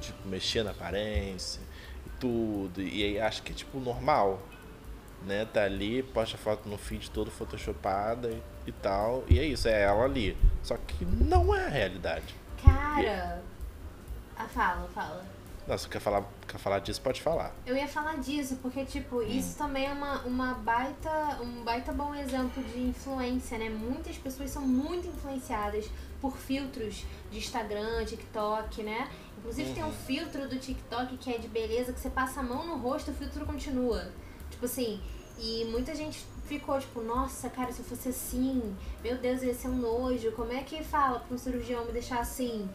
tipo, mexer na aparência e tudo, e aí acho que é, tipo, normal, né? Tá ali, posta foto no feed todo photoshopada e, e tal, e é isso, é ela ali. Só que não é a realidade. Cara, e... ah, fala, fala. Não, se você quer falar, quer falar disso, pode falar. Eu ia falar disso, porque, tipo, hum. isso também é uma, uma baita, um baita bom exemplo de influência, né? Muitas pessoas são muito influenciadas por filtros de Instagram, TikTok, né? Inclusive hum. tem um filtro do TikTok que é de beleza, que você passa a mão no rosto e o filtro continua. Tipo assim, e muita gente ficou, tipo, nossa, cara, se eu fosse assim, meu Deus, ia ser um nojo. Como é que fala pra um cirurgião me deixar assim?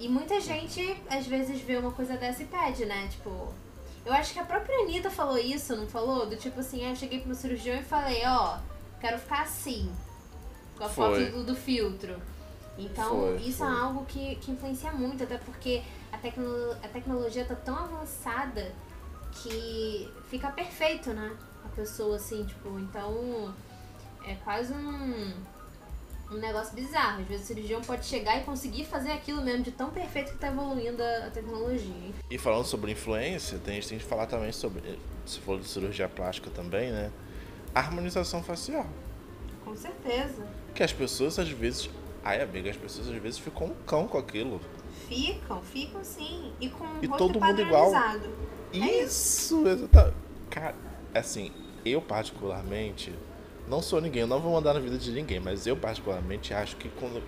E muita gente, às vezes, vê uma coisa dessa e pede, né? Tipo, eu acho que a própria Anitta falou isso, não falou? Do tipo assim, ah, eu cheguei pro meu cirurgião e falei, ó, quero ficar assim, com a foi. foto do, do filtro. Então, foi, isso foi. é algo que, que influencia muito, até porque a, tecno, a tecnologia tá tão avançada que fica perfeito, né? A pessoa, assim, tipo, então, é quase um... um negócio bizarro. Às vezes o cirurgião pode chegar e conseguir fazer aquilo mesmo de tão perfeito que tá evoluindo a tecnologia. E falando sobre influência, tem, a gente tem que falar também sobre, se for de cirurgia plástica também, né? Harmonização facial. Com certeza. Que as pessoas às vezes... Ai, amiga, as pessoas às vezes ficam um cão com aquilo. Ficam, ficam sim. E com o rosto padronizado. Isso, é isso. Exatamente. Cara, assim, eu particularmente... Não sou ninguém, eu não vou mandar na vida de ninguém, mas eu particularmente acho que quando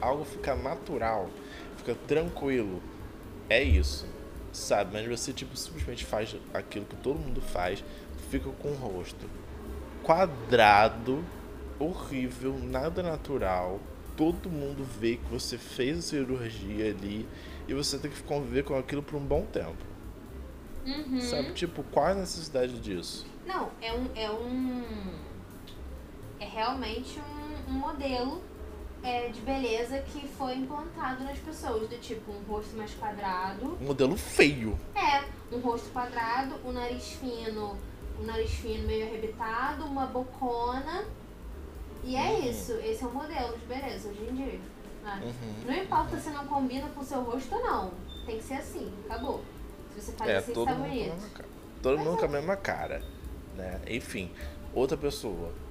algo fica natural, fica tranquilo, é isso, sabe? Mas você, tipo, simplesmente faz aquilo que todo mundo faz, fica com o rosto quadrado, horrível, nada natural, todo mundo vê que você fez a cirurgia ali e você tem que conviver com aquilo por um bom tempo. Uhum. Sabe, tipo, qual a necessidade disso? Não, é um... É um... É realmente um, um modelo é, de beleza que foi implantado nas pessoas, do tipo um rosto mais quadrado. Um modelo feio. É, um rosto quadrado, um nariz fino, um nariz fino meio arrebitado, uma bocona. E é uhum. isso, esse é o modelo de beleza hoje em dia. Né? Uhum. Não importa se não combina com o seu rosto ou não, tem que ser assim, acabou. Se você faz é, assim, todo você tá bonito. Todo mundo com a mesma cara, né? Enfim, outra pessoa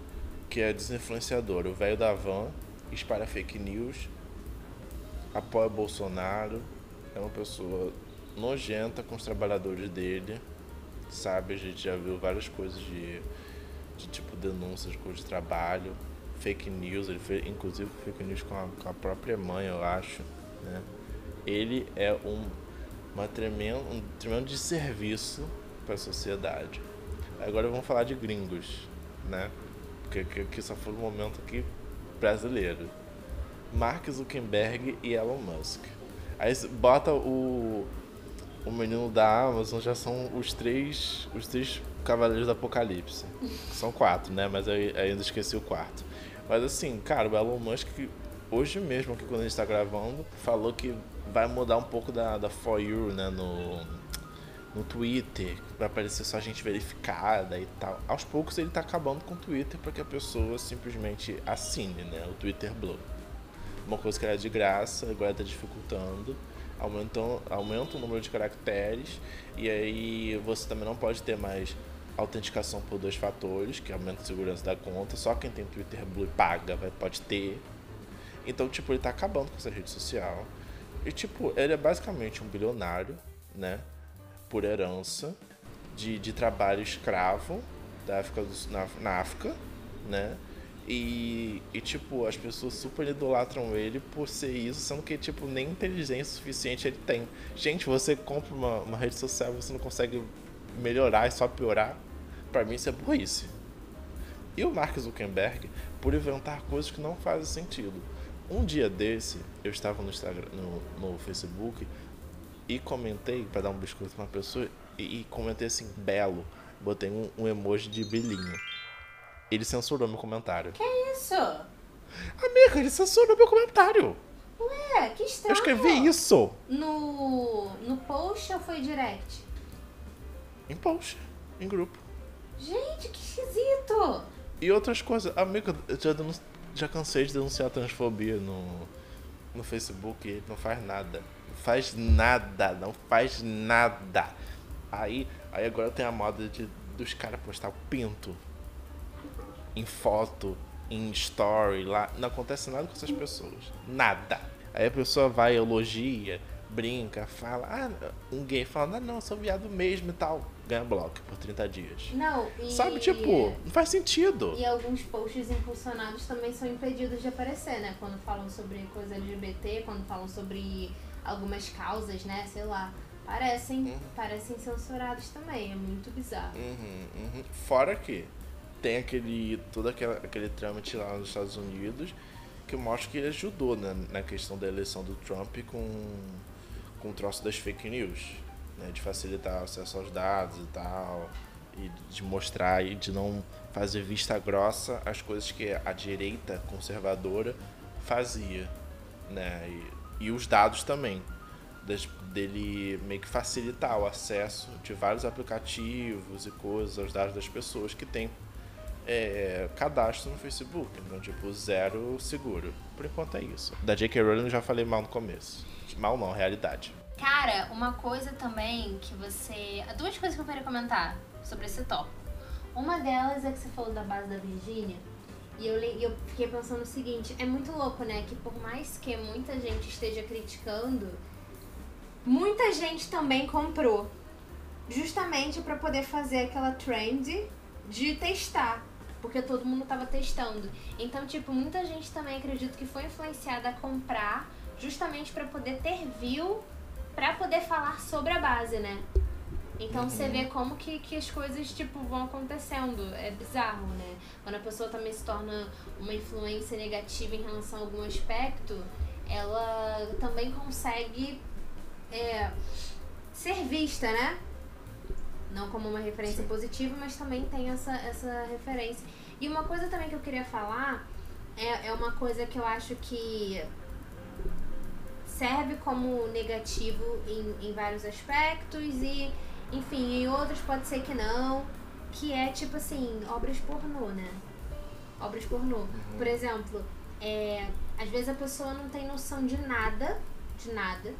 que é desinfluenciador, o velho da van, espalha fake news, apoia Bolsonaro, é uma pessoa nojenta com os trabalhadores dele, sabe? A gente já viu várias coisas de, de tipo denúncias de coisa de trabalho, fake news, ele fez inclusive fake news com a, com a própria mãe, eu acho, né? Ele é um, uma tremendo, um tremendo desserviço para a sociedade. Agora vamos falar de gringos, né? Que, que só foi um momento aqui brasileiro. Mark Zuckerberg e Elon Musk. Aí bota o o menino da Amazon, já são os três os três cavaleiros do apocalipse. São quatro, né? Mas eu, eu ainda esqueci o quarto. Mas assim, cara, o Elon Musk hoje mesmo, aqui quando a gente tá gravando, falou que vai mudar um pouco da, da For You, né? No, no Twitter, vai aparecer só gente verificada e tal. Aos poucos ele tá acabando com o Twitter para que a pessoa simplesmente assine, né, o Twitter Blue. Uma coisa que era de graça, agora tá dificultando, aumentam, aumenta o número de caracteres, e aí você também não pode ter mais autenticação por dois fatores, que aumenta a segurança da conta, só quem tem Twitter Blue paga, vai, pode ter. Então, tipo, ele tá acabando com essa rede social. E, tipo, ele é basicamente um bilionário, né, por herança de, de trabalho escravo da África do, na, na África, né? E, e, tipo, as pessoas super idolatram ele por ser isso, sendo que, tipo, nem inteligência suficiente ele tem. Gente, você compra uma, uma rede social, você não consegue melhorar, é só piorar. Pra mim, isso é burrice. E o Mark Zuckerberg, por inventar coisas que não fazem sentido. Um dia desse, eu estava no, Instagram, no, no Facebook... E comentei, pra dar um biscoito pra uma pessoa, e, e comentei assim, belo. Botei um, um emoji de belinho. Ele censurou meu comentário. Que isso? Amiga, ele censurou meu comentário. Ué, que estranho. Eu escrevi isso. No, no post ou foi direct? Em post, em grupo. Gente, que esquisito. E outras coisas. Amiga, eu já, denunci... já cansei de denunciar transfobia no, no Facebook e ele não faz nada. Não faz nada, não faz nada. Aí, aí agora tem a moda de, dos caras postar o pinto em foto, em story lá. Não acontece nada com essas pessoas. Nada. Aí a pessoa vai, elogia, brinca, fala. Ah, um gay fala, ah, não, eu sou viado mesmo e tal. Ganha bloco por trinta dias. Não, e... Sabe, tipo, não faz sentido. E alguns posts impulsionados também são impedidos de aparecer, né? Quando falam sobre coisa L G B T, quando falam sobre algumas causas, né? Sei lá. Parecem, uhum. parecem censurados também. É muito bizarro. Uhum, uhum. Fora que tem aquele, todo aquele, aquele trâmite lá nos Estados Unidos que mostra que ajudou na, na questão da eleição do Trump com, com o troço das fake news, né? De facilitar o acesso aos dados e tal, e de mostrar e de não fazer vista grossa as coisas que a direita conservadora fazia, né? E, e os dados também, dele meio que facilitar o acesso de vários aplicativos e coisas aos dados das pessoas que tem é, cadastro no Facebook. Então, tipo, zero seguro. Por enquanto é isso. Da J K Rowling eu já falei mal no começo. Mal não, realidade. Cara, uma coisa também que você... Duas coisas que eu queria comentar sobre esse tópico. Uma delas é que você falou da base da Virginia. E eu, eu fiquei pensando o seguinte. É muito louco, né? Que por mais que muita gente esteja criticando... Muita gente também comprou, justamente para poder fazer aquela trend de testar, porque todo mundo tava testando. Então, tipo, muita gente também acredito que foi influenciada a comprar justamente para poder ter view, para poder falar sobre a base, né? Então, uhum. você vê como que, que as coisas, tipo, vão acontecendo. É bizarro, né? Quando a pessoa também se torna uma influência negativa em relação a algum aspecto, ela também consegue... É, ser vista, né? Não como uma referência Sim. positiva, mas também tem essa, essa referência. E uma coisa também que eu queria falar é, é uma coisa que eu acho que serve como negativo em, em vários aspectos e, enfim, em outros pode ser que não, que é tipo assim, obras pornô, né? Obras pornô. Por exemplo, é, às vezes a pessoa não tem noção de nada, de nada,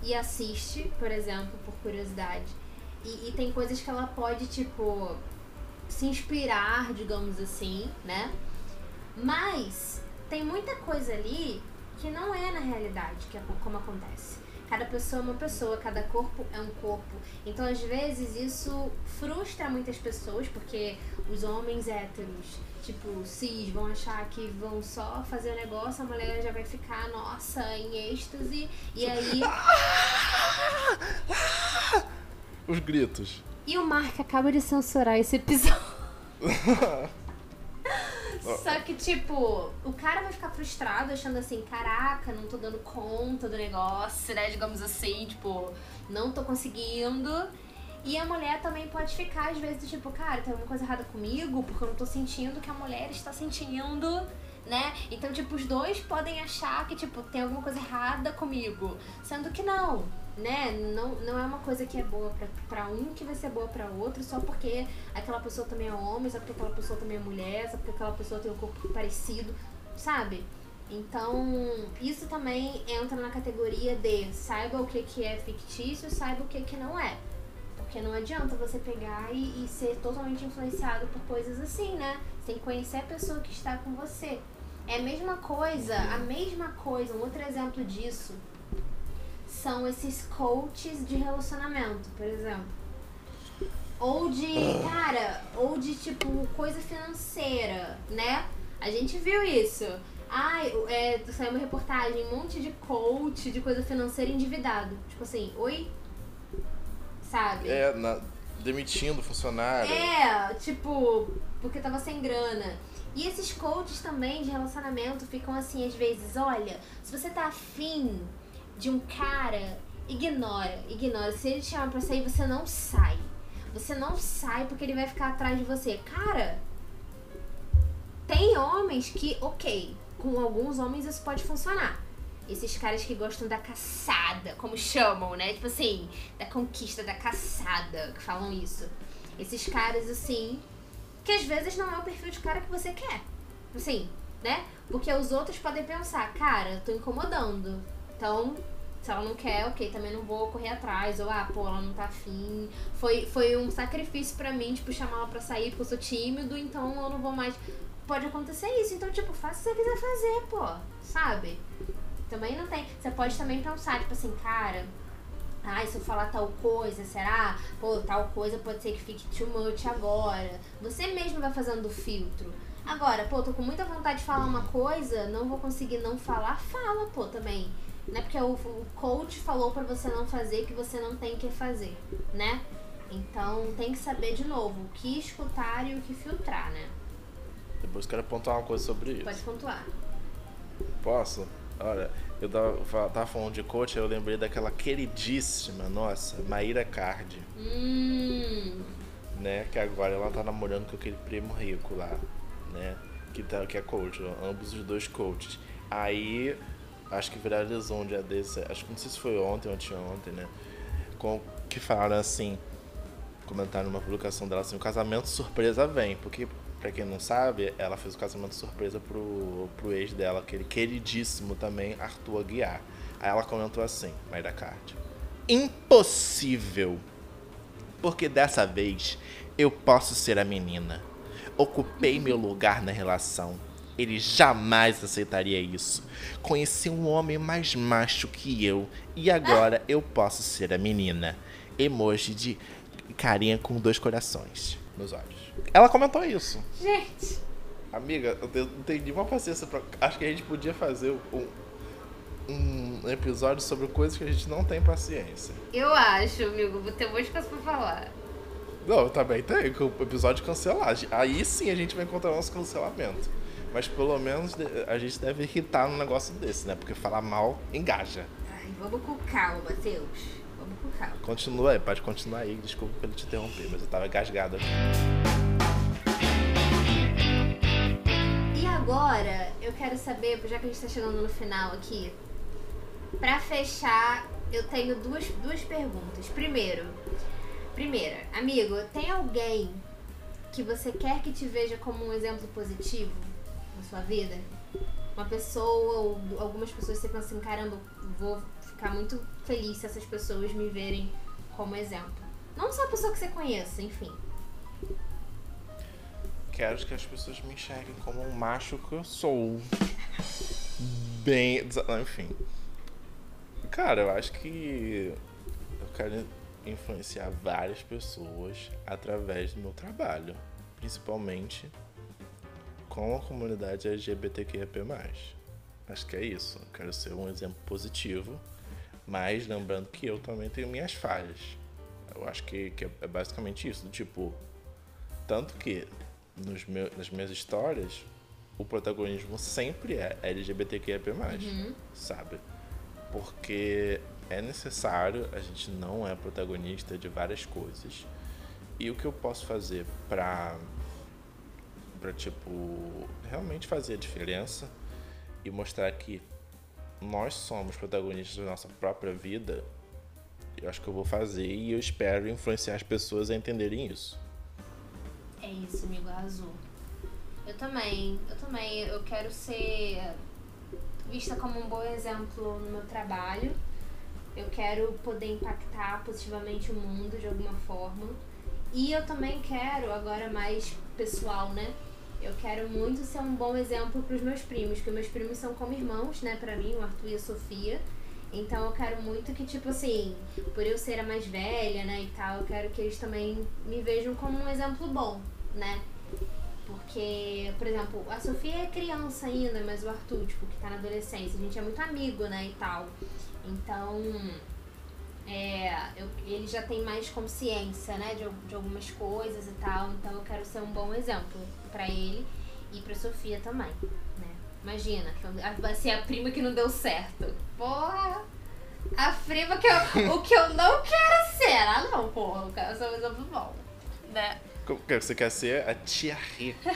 e assiste, por exemplo, por curiosidade. E, e tem coisas que ela pode, tipo, se inspirar, digamos assim, né? Mas tem muita coisa ali que não é na realidade, que é como acontece. Cada pessoa é uma pessoa, cada corpo é um corpo. Então, às vezes, isso frustra muitas pessoas, porque os homens héteros, tipo, cis, vão achar que vão só fazer o negócio, a mulher já vai ficar, nossa, em êxtase, e aí... Os gritos. E o Mark acaba de censurar esse episódio. Só que, tipo, o cara vai ficar frustrado achando assim, caraca, não tô dando conta do negócio, né? Digamos assim, tipo, não tô conseguindo. E a mulher também pode ficar, às vezes, tipo, cara, tem alguma coisa errada comigo, porque eu não tô sentindo o que a mulher está sentindo, né? Então, tipo, os dois podem achar que, tipo, tem alguma coisa errada comigo. Sendo que não, né? Não, não é uma coisa que é boa pra, pra um que vai ser boa pra outro, só porque aquela pessoa também é homem, só porque aquela pessoa também é mulher, só porque aquela pessoa tem um corpo parecido, sabe? Então, isso também entra na categoria de saiba o que, que é fictício, saiba o que, que não é. Porque não adianta você pegar e, e ser totalmente influenciado por coisas assim, né? Você tem que conhecer a pessoa que está com você. É a mesma coisa, a mesma coisa. Um outro exemplo disso são esses coaches de relacionamento, por exemplo. Ou de, cara, ou de, tipo, coisa financeira, né? A gente viu isso. Ai, é, saiu uma reportagem, um monte de coach de coisa financeira endividado. Tipo assim, oi? Sabe? É, na, demitindo funcionário. É, tipo, porque tava sem grana. E esses coaches também de relacionamento ficam assim, às vezes, olha, se você tá afim de um cara, ignora, ignora. Se ele te chama pra sair, você não sai. Você não sai porque ele vai ficar atrás de você. Cara, tem homens que, ok, com alguns homens isso pode funcionar. Esses caras que gostam da caçada, como chamam, né? Tipo assim, da conquista, da caçada, que falam isso. Esses caras, assim, que às vezes não é o perfil de cara que você quer. Assim, né? Porque os outros podem pensar, cara, eu tô incomodando. Então, se ela não quer, ok, também não vou correr atrás. Ou, ah, pô, ela não tá afim. Foi, foi um sacrifício pra mim, tipo, chamar ela pra sair porque eu sou tímido, então eu não vou mais. Pode acontecer isso. Então, tipo, faça o que você quiser fazer, pô. Sabe? Também não tem. Você pode também pensar, tipo assim, cara, ai, se eu falar tal coisa, será? Pô, tal coisa pode ser que fique too much agora. Você mesmo vai fazendo o filtro. Agora, pô, tô com muita vontade de falar uma coisa, não vou conseguir não falar, fala, pô, também. Não é porque o, o coach falou pra você não fazer que você não tem que fazer, né? Então, tem que saber de novo o que escutar e o que filtrar, né? Depois quero pontuar uma coisa sobre isso. Pode pontuar. Posso? Olha, eu tava, tava falando de coach, eu lembrei daquela queridíssima, nossa, Maíra Cardi. Hum. Né, que agora ela tá namorando com aquele primo rico lá, né, que, tá, que é coach, ambos os dois coaches. Aí, acho que viralizou um dia desse, acho que não sei se foi ontem ou anteontem, né, com, que falaram assim, comentaram numa publicação dela assim, o casamento surpresa vem, porque... Pra quem não sabe, ela fez o casamento surpresa pro, pro ex dela, aquele queridíssimo também, Arthur Aguiar. Aí ela comentou assim, Maíra Cardi: impossível! Porque dessa vez eu posso ser a menina. Ocupei meu lugar na relação. Ele jamais aceitaria isso. Conheci um homem mais macho que eu e agora eu posso ser a menina. Emoji de carinha com dois corações nos olhos. Ela comentou isso. Gente. Amiga, eu não tenho nenhuma paciência pra... Acho que a gente podia fazer um, um episódio sobre coisas que a gente não tem paciência. Eu acho, amigo. Vou ter um monte de coisa pra falar. Não, eu também tenho. O episódio cancelar. Aí sim a gente vai encontrar o nosso cancelamento. Mas pelo menos a gente deve irritar num negócio desse, né? Porque falar mal engaja. Ai, vamos com calma, Matheus. Vamos com calma. Continua aí, pode continuar aí. Desculpa pelo te interromper, mas eu tava engasgado aqui. Agora, eu quero saber, já que a gente tá chegando no final aqui, pra fechar, eu tenho duas, duas perguntas. Primeiro, primeira, amigo, tem alguém que você quer que te veja como um exemplo positivo na sua vida? Uma pessoa ou algumas pessoas que você pensa assim, caramba, eu vou ficar muito feliz se essas pessoas me verem como exemplo. Não só a pessoa que você conheça, enfim. Quero que as pessoas me enxerguem como um macho que eu sou. Bem... Enfim. Cara, eu acho que... Eu quero influenciar várias pessoas através do meu trabalho. Principalmente com a comunidade L G B T Q I A P mais. Acho que é isso. Eu quero ser um exemplo positivo. Mas lembrando que eu também tenho minhas falhas. Eu acho que, que é basicamente isso. Tipo... Tanto que... Nos meus, nas minhas histórias, o protagonismo sempre é L G B T Q I A P mais, uhum. Sabe? Porque é necessário, a gente não é protagonista de várias coisas. E o que eu posso fazer pra, pra tipo, realmente fazer a diferença e mostrar que nós somos protagonistas da nossa própria vida, eu acho que eu vou fazer e eu espero influenciar as pessoas a entenderem isso. É isso, amigo, arrasou. Eu também, eu também. Eu quero ser vista como um bom exemplo no meu trabalho. Eu quero poder impactar positivamente o mundo de alguma forma. E eu também quero, agora mais pessoal, né? Eu quero muito ser um bom exemplo para os meus primos, porque meus primos são como irmãos, né? Para mim, o Arthur e a Sofia. Então eu quero muito que, tipo assim, por eu ser a mais velha, né, e tal, eu quero que eles também me vejam como um exemplo bom, né? Porque, por exemplo, a Sofia é criança ainda, mas o Arthur, tipo, que tá na adolescência, a gente é muito amigo, né, e tal. Então, é, eu, ele já tem mais consciência, né, de, de algumas coisas e tal, então eu quero ser um bom exemplo pra ele e pra Sofia também, né? Imagina, assim, a prima que não deu certo. Porra! A prima que eu... o que eu não quero ser. Ah, não, porra. Eu quero ser um exemplo bom. Né? Você quer ser a tia rica.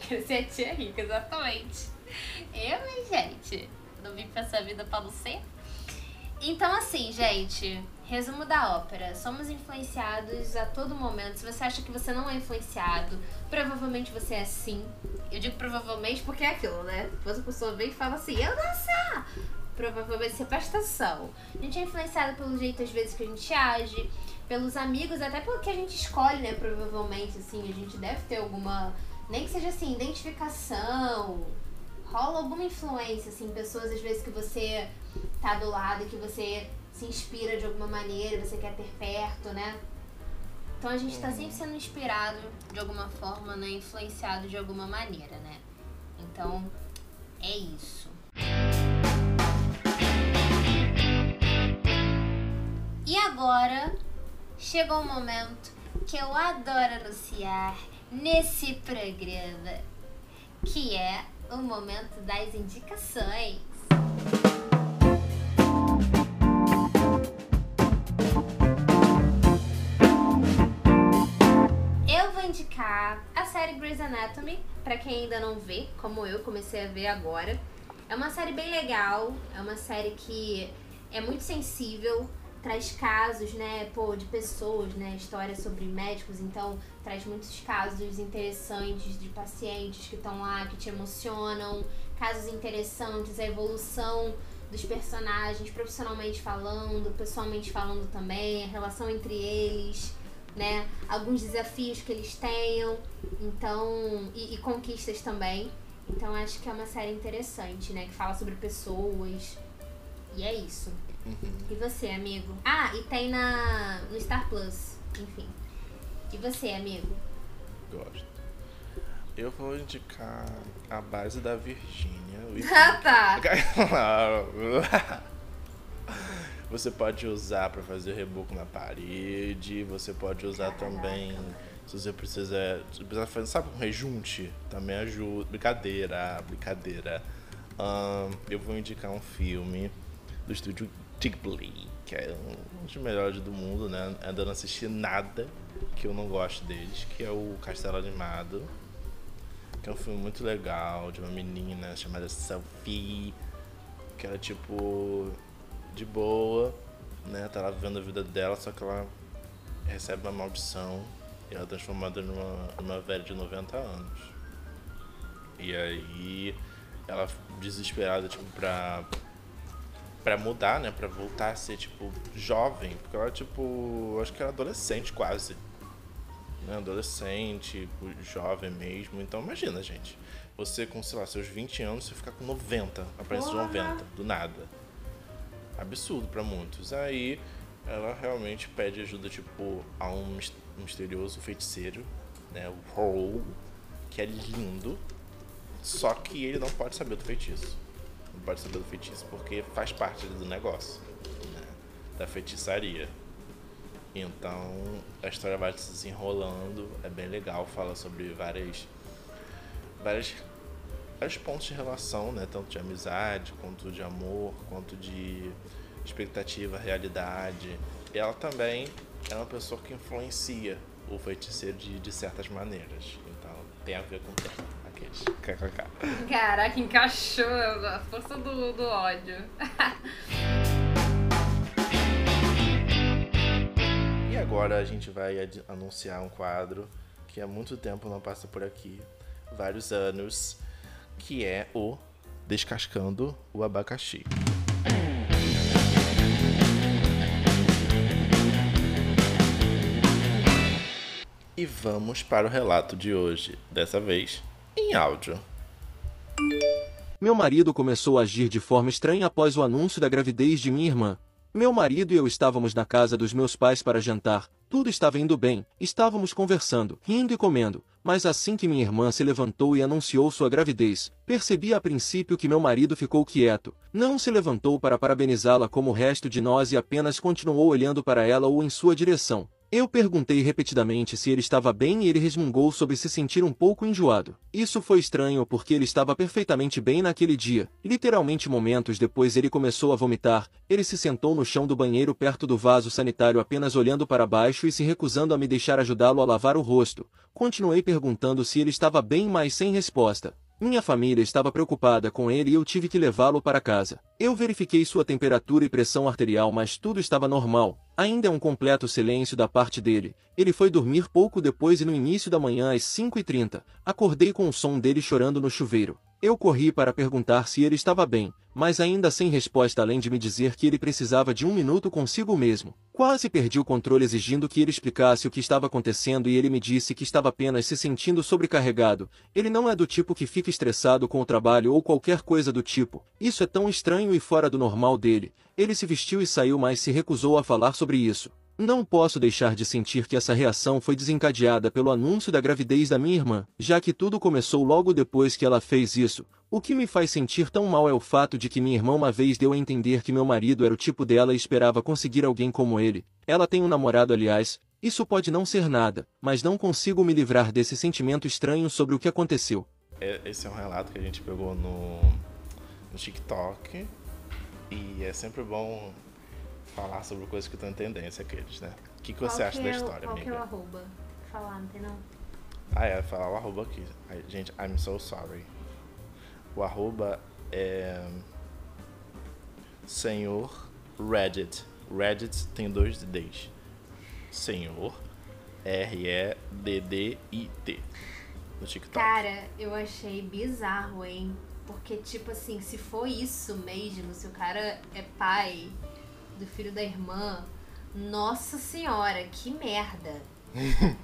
Quero ser a tia rica, exatamente. Eu, gente, não vim pra essa vida pra não ser. Então, assim, gente, resumo da ópera. Somos influenciados a todo momento. Se você acha que você não é influenciado, provavelmente você é sim. Eu digo provavelmente porque é aquilo, né? Depois a pessoa vem e fala assim, eu dançar! Provavelmente você presta atenção. A gente é influenciado pelo jeito, às vezes, que a gente age, pelos amigos, até pelo que a gente escolhe, né? Provavelmente, assim, a gente deve ter alguma... Nem que seja, assim, identificação... Rola alguma influência, assim, pessoas às vezes que você tá do lado, que você se inspira de alguma maneira, você quer ter perto, né? Então a gente tá sempre sendo inspirado de alguma forma, né? Influenciado de alguma maneira, né? Então, é isso. E agora, chegou o momento que eu adoro anunciar nesse programa, que é... o momento das indicações. Eu vou indicar a série Grey's Anatomy, pra quem ainda não vê, como eu comecei a ver agora. É uma série bem legal, é uma série que é muito sensível, traz casos, né, pô, de pessoas, né, histórias sobre médicos, então traz muitos casos interessantes de pacientes que estão lá, que te emocionam, casos interessantes, a evolução dos personagens, profissionalmente falando, pessoalmente falando também, a relação entre eles, né, alguns desafios que eles tenham, então, e, e conquistas também, então acho que é uma série interessante, né, que fala sobre pessoas, e é isso. E você, amigo? Ah, e tem na, no Star Plus, enfim. E você, amigo? Gosto. Eu vou indicar a base da Virginia. Ah, tá! Você pode usar pra fazer reboco na parede, você pode usar Caraca. também... Se você precisa, se precisa fazer, sabe, um rejunte? Também ajuda. Brincadeira, brincadeira. Um, eu vou indicar um filme do estúdio Ghibli, que é um dos melhores do mundo, né? Ainda não assisti nada que eu não gosto deles, que é o Castelo Animado, que é um filme muito legal, de uma menina chamada Sophie, que ela, tipo, de boa, né? Tá lá vivendo a vida dela, só que ela recebe uma maldição e ela é transformada numa, numa velha de noventa anos. E aí, ela desesperada, tipo, pra... pra mudar, né, pra voltar a ser, tipo, jovem, porque ela, tipo, acho que era adolescente quase, né, adolescente, jovem mesmo, então imagina, gente, você com, sei lá, seus vinte anos, você ficar com noventa, aparece Porra. noventa, do nada, absurdo pra muitos, aí ela realmente pede ajuda, tipo, a um misterioso feiticeiro, né, o Hall, que é lindo, só que ele não pode saber do feitiço. Não pode saber do feitiço porque faz parte do negócio, né? Da feitiçaria. Então a história vai se desenrolando, é bem legal, fala sobre várias, várias, vários pontos de relação, né? Tanto de amizade, quanto de amor, quanto de expectativa, realidade. E ela também é uma pessoa que influencia o feiticeiro de, de certas maneiras, então tem a ver com tempo. Caraca, encaixou a força do, do ódio. E agora a gente vai ad- anunciar um quadro que há muito tempo não passa por aqui, vários anos, que é o Descascando o Abacaxi. E vamos para o relato de hoje, dessa vez em áudio. Meu marido começou a agir de forma estranha após o anúncio da gravidez de minha irmã. Meu marido e eu estávamos na casa dos meus pais para jantar. Tudo estava indo bem. Estávamos conversando, rindo e comendo. Mas assim que minha irmã se levantou e anunciou sua gravidez, percebi a princípio que meu marido ficou quieto. Não se levantou para parabenizá-la como o resto de nós e apenas continuou olhando para ela ou em sua direção. Eu perguntei repetidamente se ele estava bem e ele resmungou sobre se sentir um pouco enjoado. Isso foi estranho porque ele estava perfeitamente bem naquele dia. Literalmente momentos depois ele começou a vomitar. Ele se sentou no chão do banheiro perto do vaso sanitário apenas olhando para baixo e se recusando a me deixar ajudá-lo a lavar o rosto. Continuei perguntando se ele estava bem, mas sem resposta. Minha família estava preocupada com ele e eu tive que levá-lo para casa. Eu verifiquei sua temperatura e pressão arterial, mas tudo estava normal. Ainda é um completo silêncio da parte dele. Ele foi dormir pouco depois e no início da manhã às cinco e trinta, acordei com o som dele chorando no chuveiro. Eu corri para perguntar se ele estava bem, mas ainda sem resposta além de me dizer que ele precisava de um minuto consigo mesmo. Quase perdi o controle exigindo que ele explicasse o que estava acontecendo e ele me disse que estava apenas se sentindo sobrecarregado. Ele não é do tipo que fica estressado com o trabalho ou qualquer coisa do tipo. Isso é tão estranho e fora do normal dele. Ele se vestiu e saiu, mas se recusou a falar sobre isso. Não posso deixar de sentir que essa reação foi desencadeada pelo anúncio da gravidez da minha irmã, já que tudo começou logo depois que ela fez isso. O que me faz sentir tão mal é o fato de que minha irmã uma vez deu a entender que meu marido era o tipo dela e esperava conseguir alguém como ele. Ela tem um namorado, aliás. Isso pode não ser nada, mas não consigo me livrar desse sentimento estranho sobre o que aconteceu. Esse é um relato que a gente pegou no, no TikTok e é sempre bom falar sobre coisas que estão em tendência, aqueles, né? O que, que você acha da história, amiga? Qual que é o arroba? Falar, não tem não? Ah, é, falar o arroba aqui. Gente, I'm so sorry. O arroba é... Senhor Reddit. Reddit tem dois Ds. Senhor R E D D I T. No TikTok. Cara, eu achei bizarro, hein? Porque, tipo assim, se for isso mesmo, se o cara é pai do filho da irmã, nossa senhora, que merda.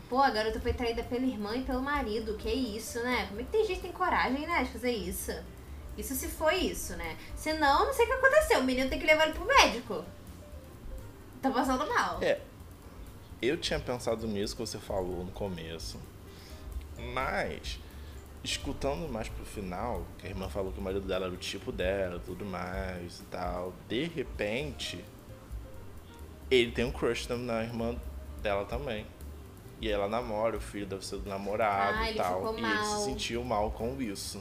Pô, a garota foi traída pela irmã e pelo marido, que isso, né? Como é que tem gente que tem coragem, né, de fazer isso? Isso se foi isso, né? Senão, não sei o que aconteceu, o menino tem que levar ele pro médico. Tá passando mal. É, eu tinha pensado nisso que você falou no começo, mas escutando mais pro final, que a irmã falou que o marido dela era o tipo dela, tudo mais e tal, de repente ele tem um crush na irmã dela também. E ela namora, o filho deve ser do namorado ah, e tal. E ele se sentiu mal com isso.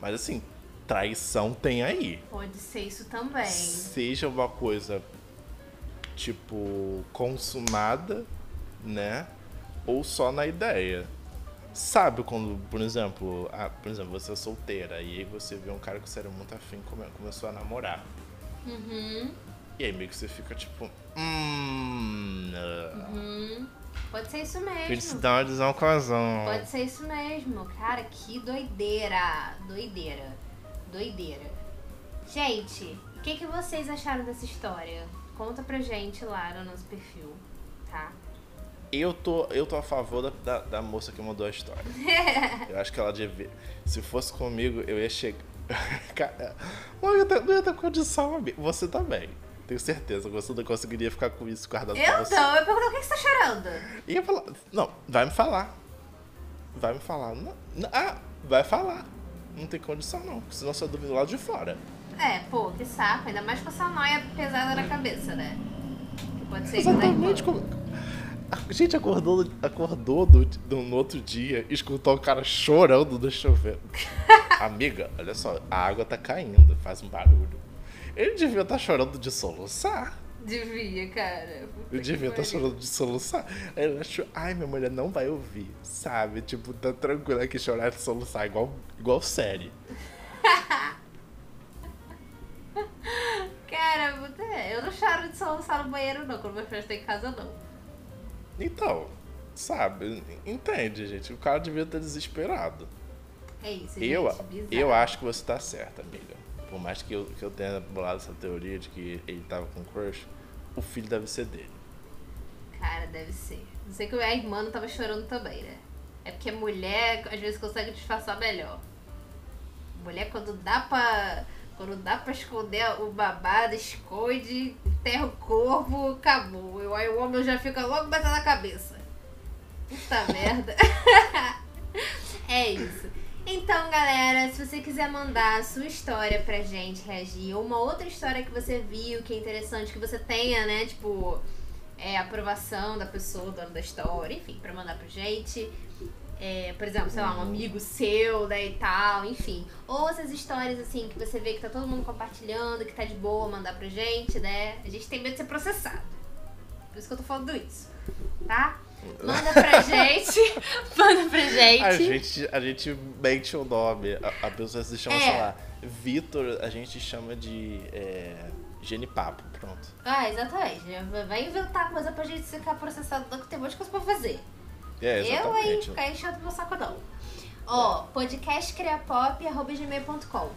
Mas assim, traição tem aí. Pode ser isso também. Seja uma coisa, tipo, consumada, né? Ou só na ideia. Sabe quando, por exemplo, ah, por exemplo, você é solteira e aí você vê um cara que você era muito afim e começou a namorar. Uhum. E aí meio que você fica tipo... Hum, uhum. Pode ser isso mesmo. Felicidades ao casal. Pode ser isso mesmo. Cara, que doideira. Doideira. Doideira. Gente, o que, que vocês acharam dessa história? Conta pra gente lá no nosso perfil, tá? Eu tô, eu tô a favor da, da, da moça que mandou a história. Eu acho que ela devia... Se fosse comigo, eu ia chegar... Cara, não ia ter, não ia ter condição, amigo. Você também. Tenho certeza que você não conseguiria ficar com isso guardado pra você. Eu não, eu pergunto o que você tá chorando. Ia falar... Não, vai me falar. Vai me falar. Não, não, ah, vai falar. Não tem condição, não. Senão você é do lado de fora. É, pô, que saco. Ainda mais com essa noia pesada na cabeça, né? Que pode ser... Exatamente como... A gente acordou, acordou do, do, no outro dia e escutou o cara chorando no chuveiro. Amiga, olha só, a água tá caindo, faz um barulho. Ele devia estar tá chorando de soluçar. Devia, cara. Ele devia estar tá chorando de soluçar. Ele achou, ai, minha mulher não vai ouvir, sabe? Tipo, tá tranquila que chorar de soluçar, igual, igual série. Cara, eu não choro de soluçar no banheiro, não. Quando meu filho está em casa, não. Então, sabe, entende, gente, o cara devia estar desesperado. É isso, gente, eu, eu acho que você tá certa, amiga. Por mais que eu, que eu tenha bolado essa teoria de que ele tava com crush, o filho deve ser dele. Cara, deve ser. Não sei que a irmã não tava chorando também, né? É porque mulher, às vezes, consegue disfarçar melhor. Mulher, quando dá pra... Quando dá pra esconder o babado, esconde, enterra o corpo, acabou. Eu, aí o homem já fica logo batendo na cabeça. Puta merda. É isso. Então, galera, se você quiser mandar a sua história pra gente reagir, ou uma outra história que você viu, que é interessante, que você tenha, né, tipo, é, aprovação da pessoa, dono da história, enfim, pra mandar pra gente... É, por exemplo, sei lá, um amigo seu, né, e tal, enfim. Ou essas histórias, assim, que você vê que tá todo mundo compartilhando, que tá de boa, mandar pra gente, né? A gente tem medo de ser processado. Por isso que eu tô falando isso, tá? Manda pra gente. Manda pra gente. A gente, a gente mente o nome. A, a pessoa se chama, é. sei lá, Vitor, a gente chama de é, Genipapo, pronto. Ah, exatamente. Vai inventar coisa pra gente ficar processado, que tem um monte de coisa pra fazer. É, eu aí ficar enchendo meu saco não. Ó, oh, podcast cria pop arroba gmail ponto com,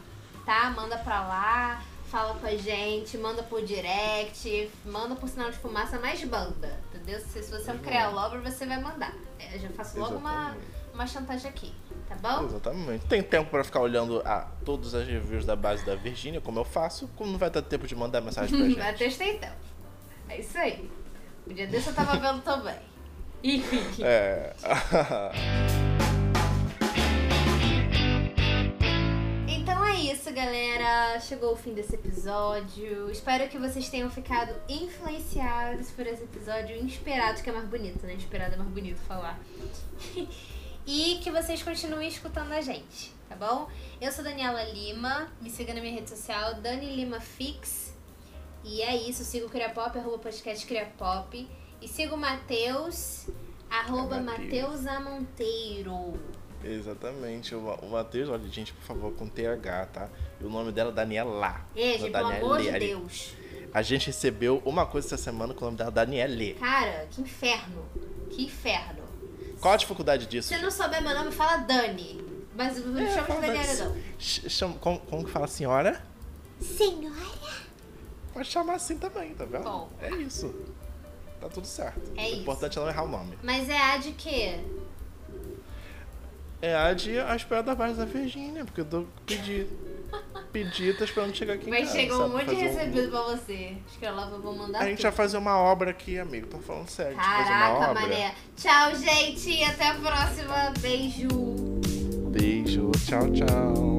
tá? Manda pra lá, fala com a gente, manda por direct, manda por sinal de fumaça, mais banda, entendeu? Se, se você não criar logo, você vai mandar. Eu já faço logo uma, uma chantagem aqui, tá bom? Exatamente. Tem tempo pra ficar olhando a todas as reviews da base da Virginia, como eu faço, como não vai ter tempo de mandar mensagem pra gente. Vai ter então. É isso aí. O dia desse eu tava vendo também. Enfim. É... É isso, galera. Chegou o fim desse episódio. Espero que vocês tenham ficado influenciados por esse episódio. Inspirados, que é mais bonito, né? Inspirado é mais bonito falar. E que vocês continuem escutando a gente, tá bom? Eu sou Daniela Lima. Me siga na minha rede social, Dani Lima Fix. E é isso. Siga o Cria Pop, arroba podcast Cria Pop. E siga o Matheus, arroba matheusamonteiro. Exatamente, o Matheus, olha, gente, por favor, com T H, tá? E o nome dela é Daniela. É, gente, pelo amor de Deus. A gente recebeu uma coisa essa semana com o nome dela, Daniele. Cara, que inferno, que inferno. Qual a dificuldade disso? Se não souber meu nome, fala Dani. Mas não é, chama de Daniela, não. Como, como que fala a senhora? Senhora? Pode chamar assim também, tá vendo? Bom. É isso. Tá tudo certo. É o isso. importante é não errar o nome. Mas é a de quê? É a de a espera da base da Virginia, porque eu tô pedindo. Pedi, tô esperando chegar aqui em casa. Mas chegou um monte de recebido um... pra você. Acho que eu lá vou mandar. A gente tudo. vai fazer uma obra aqui, amigo. Tô falando sério. Caraca, mané. Tchau, gente. Até a próxima. Beijo. Beijo. Tchau, tchau.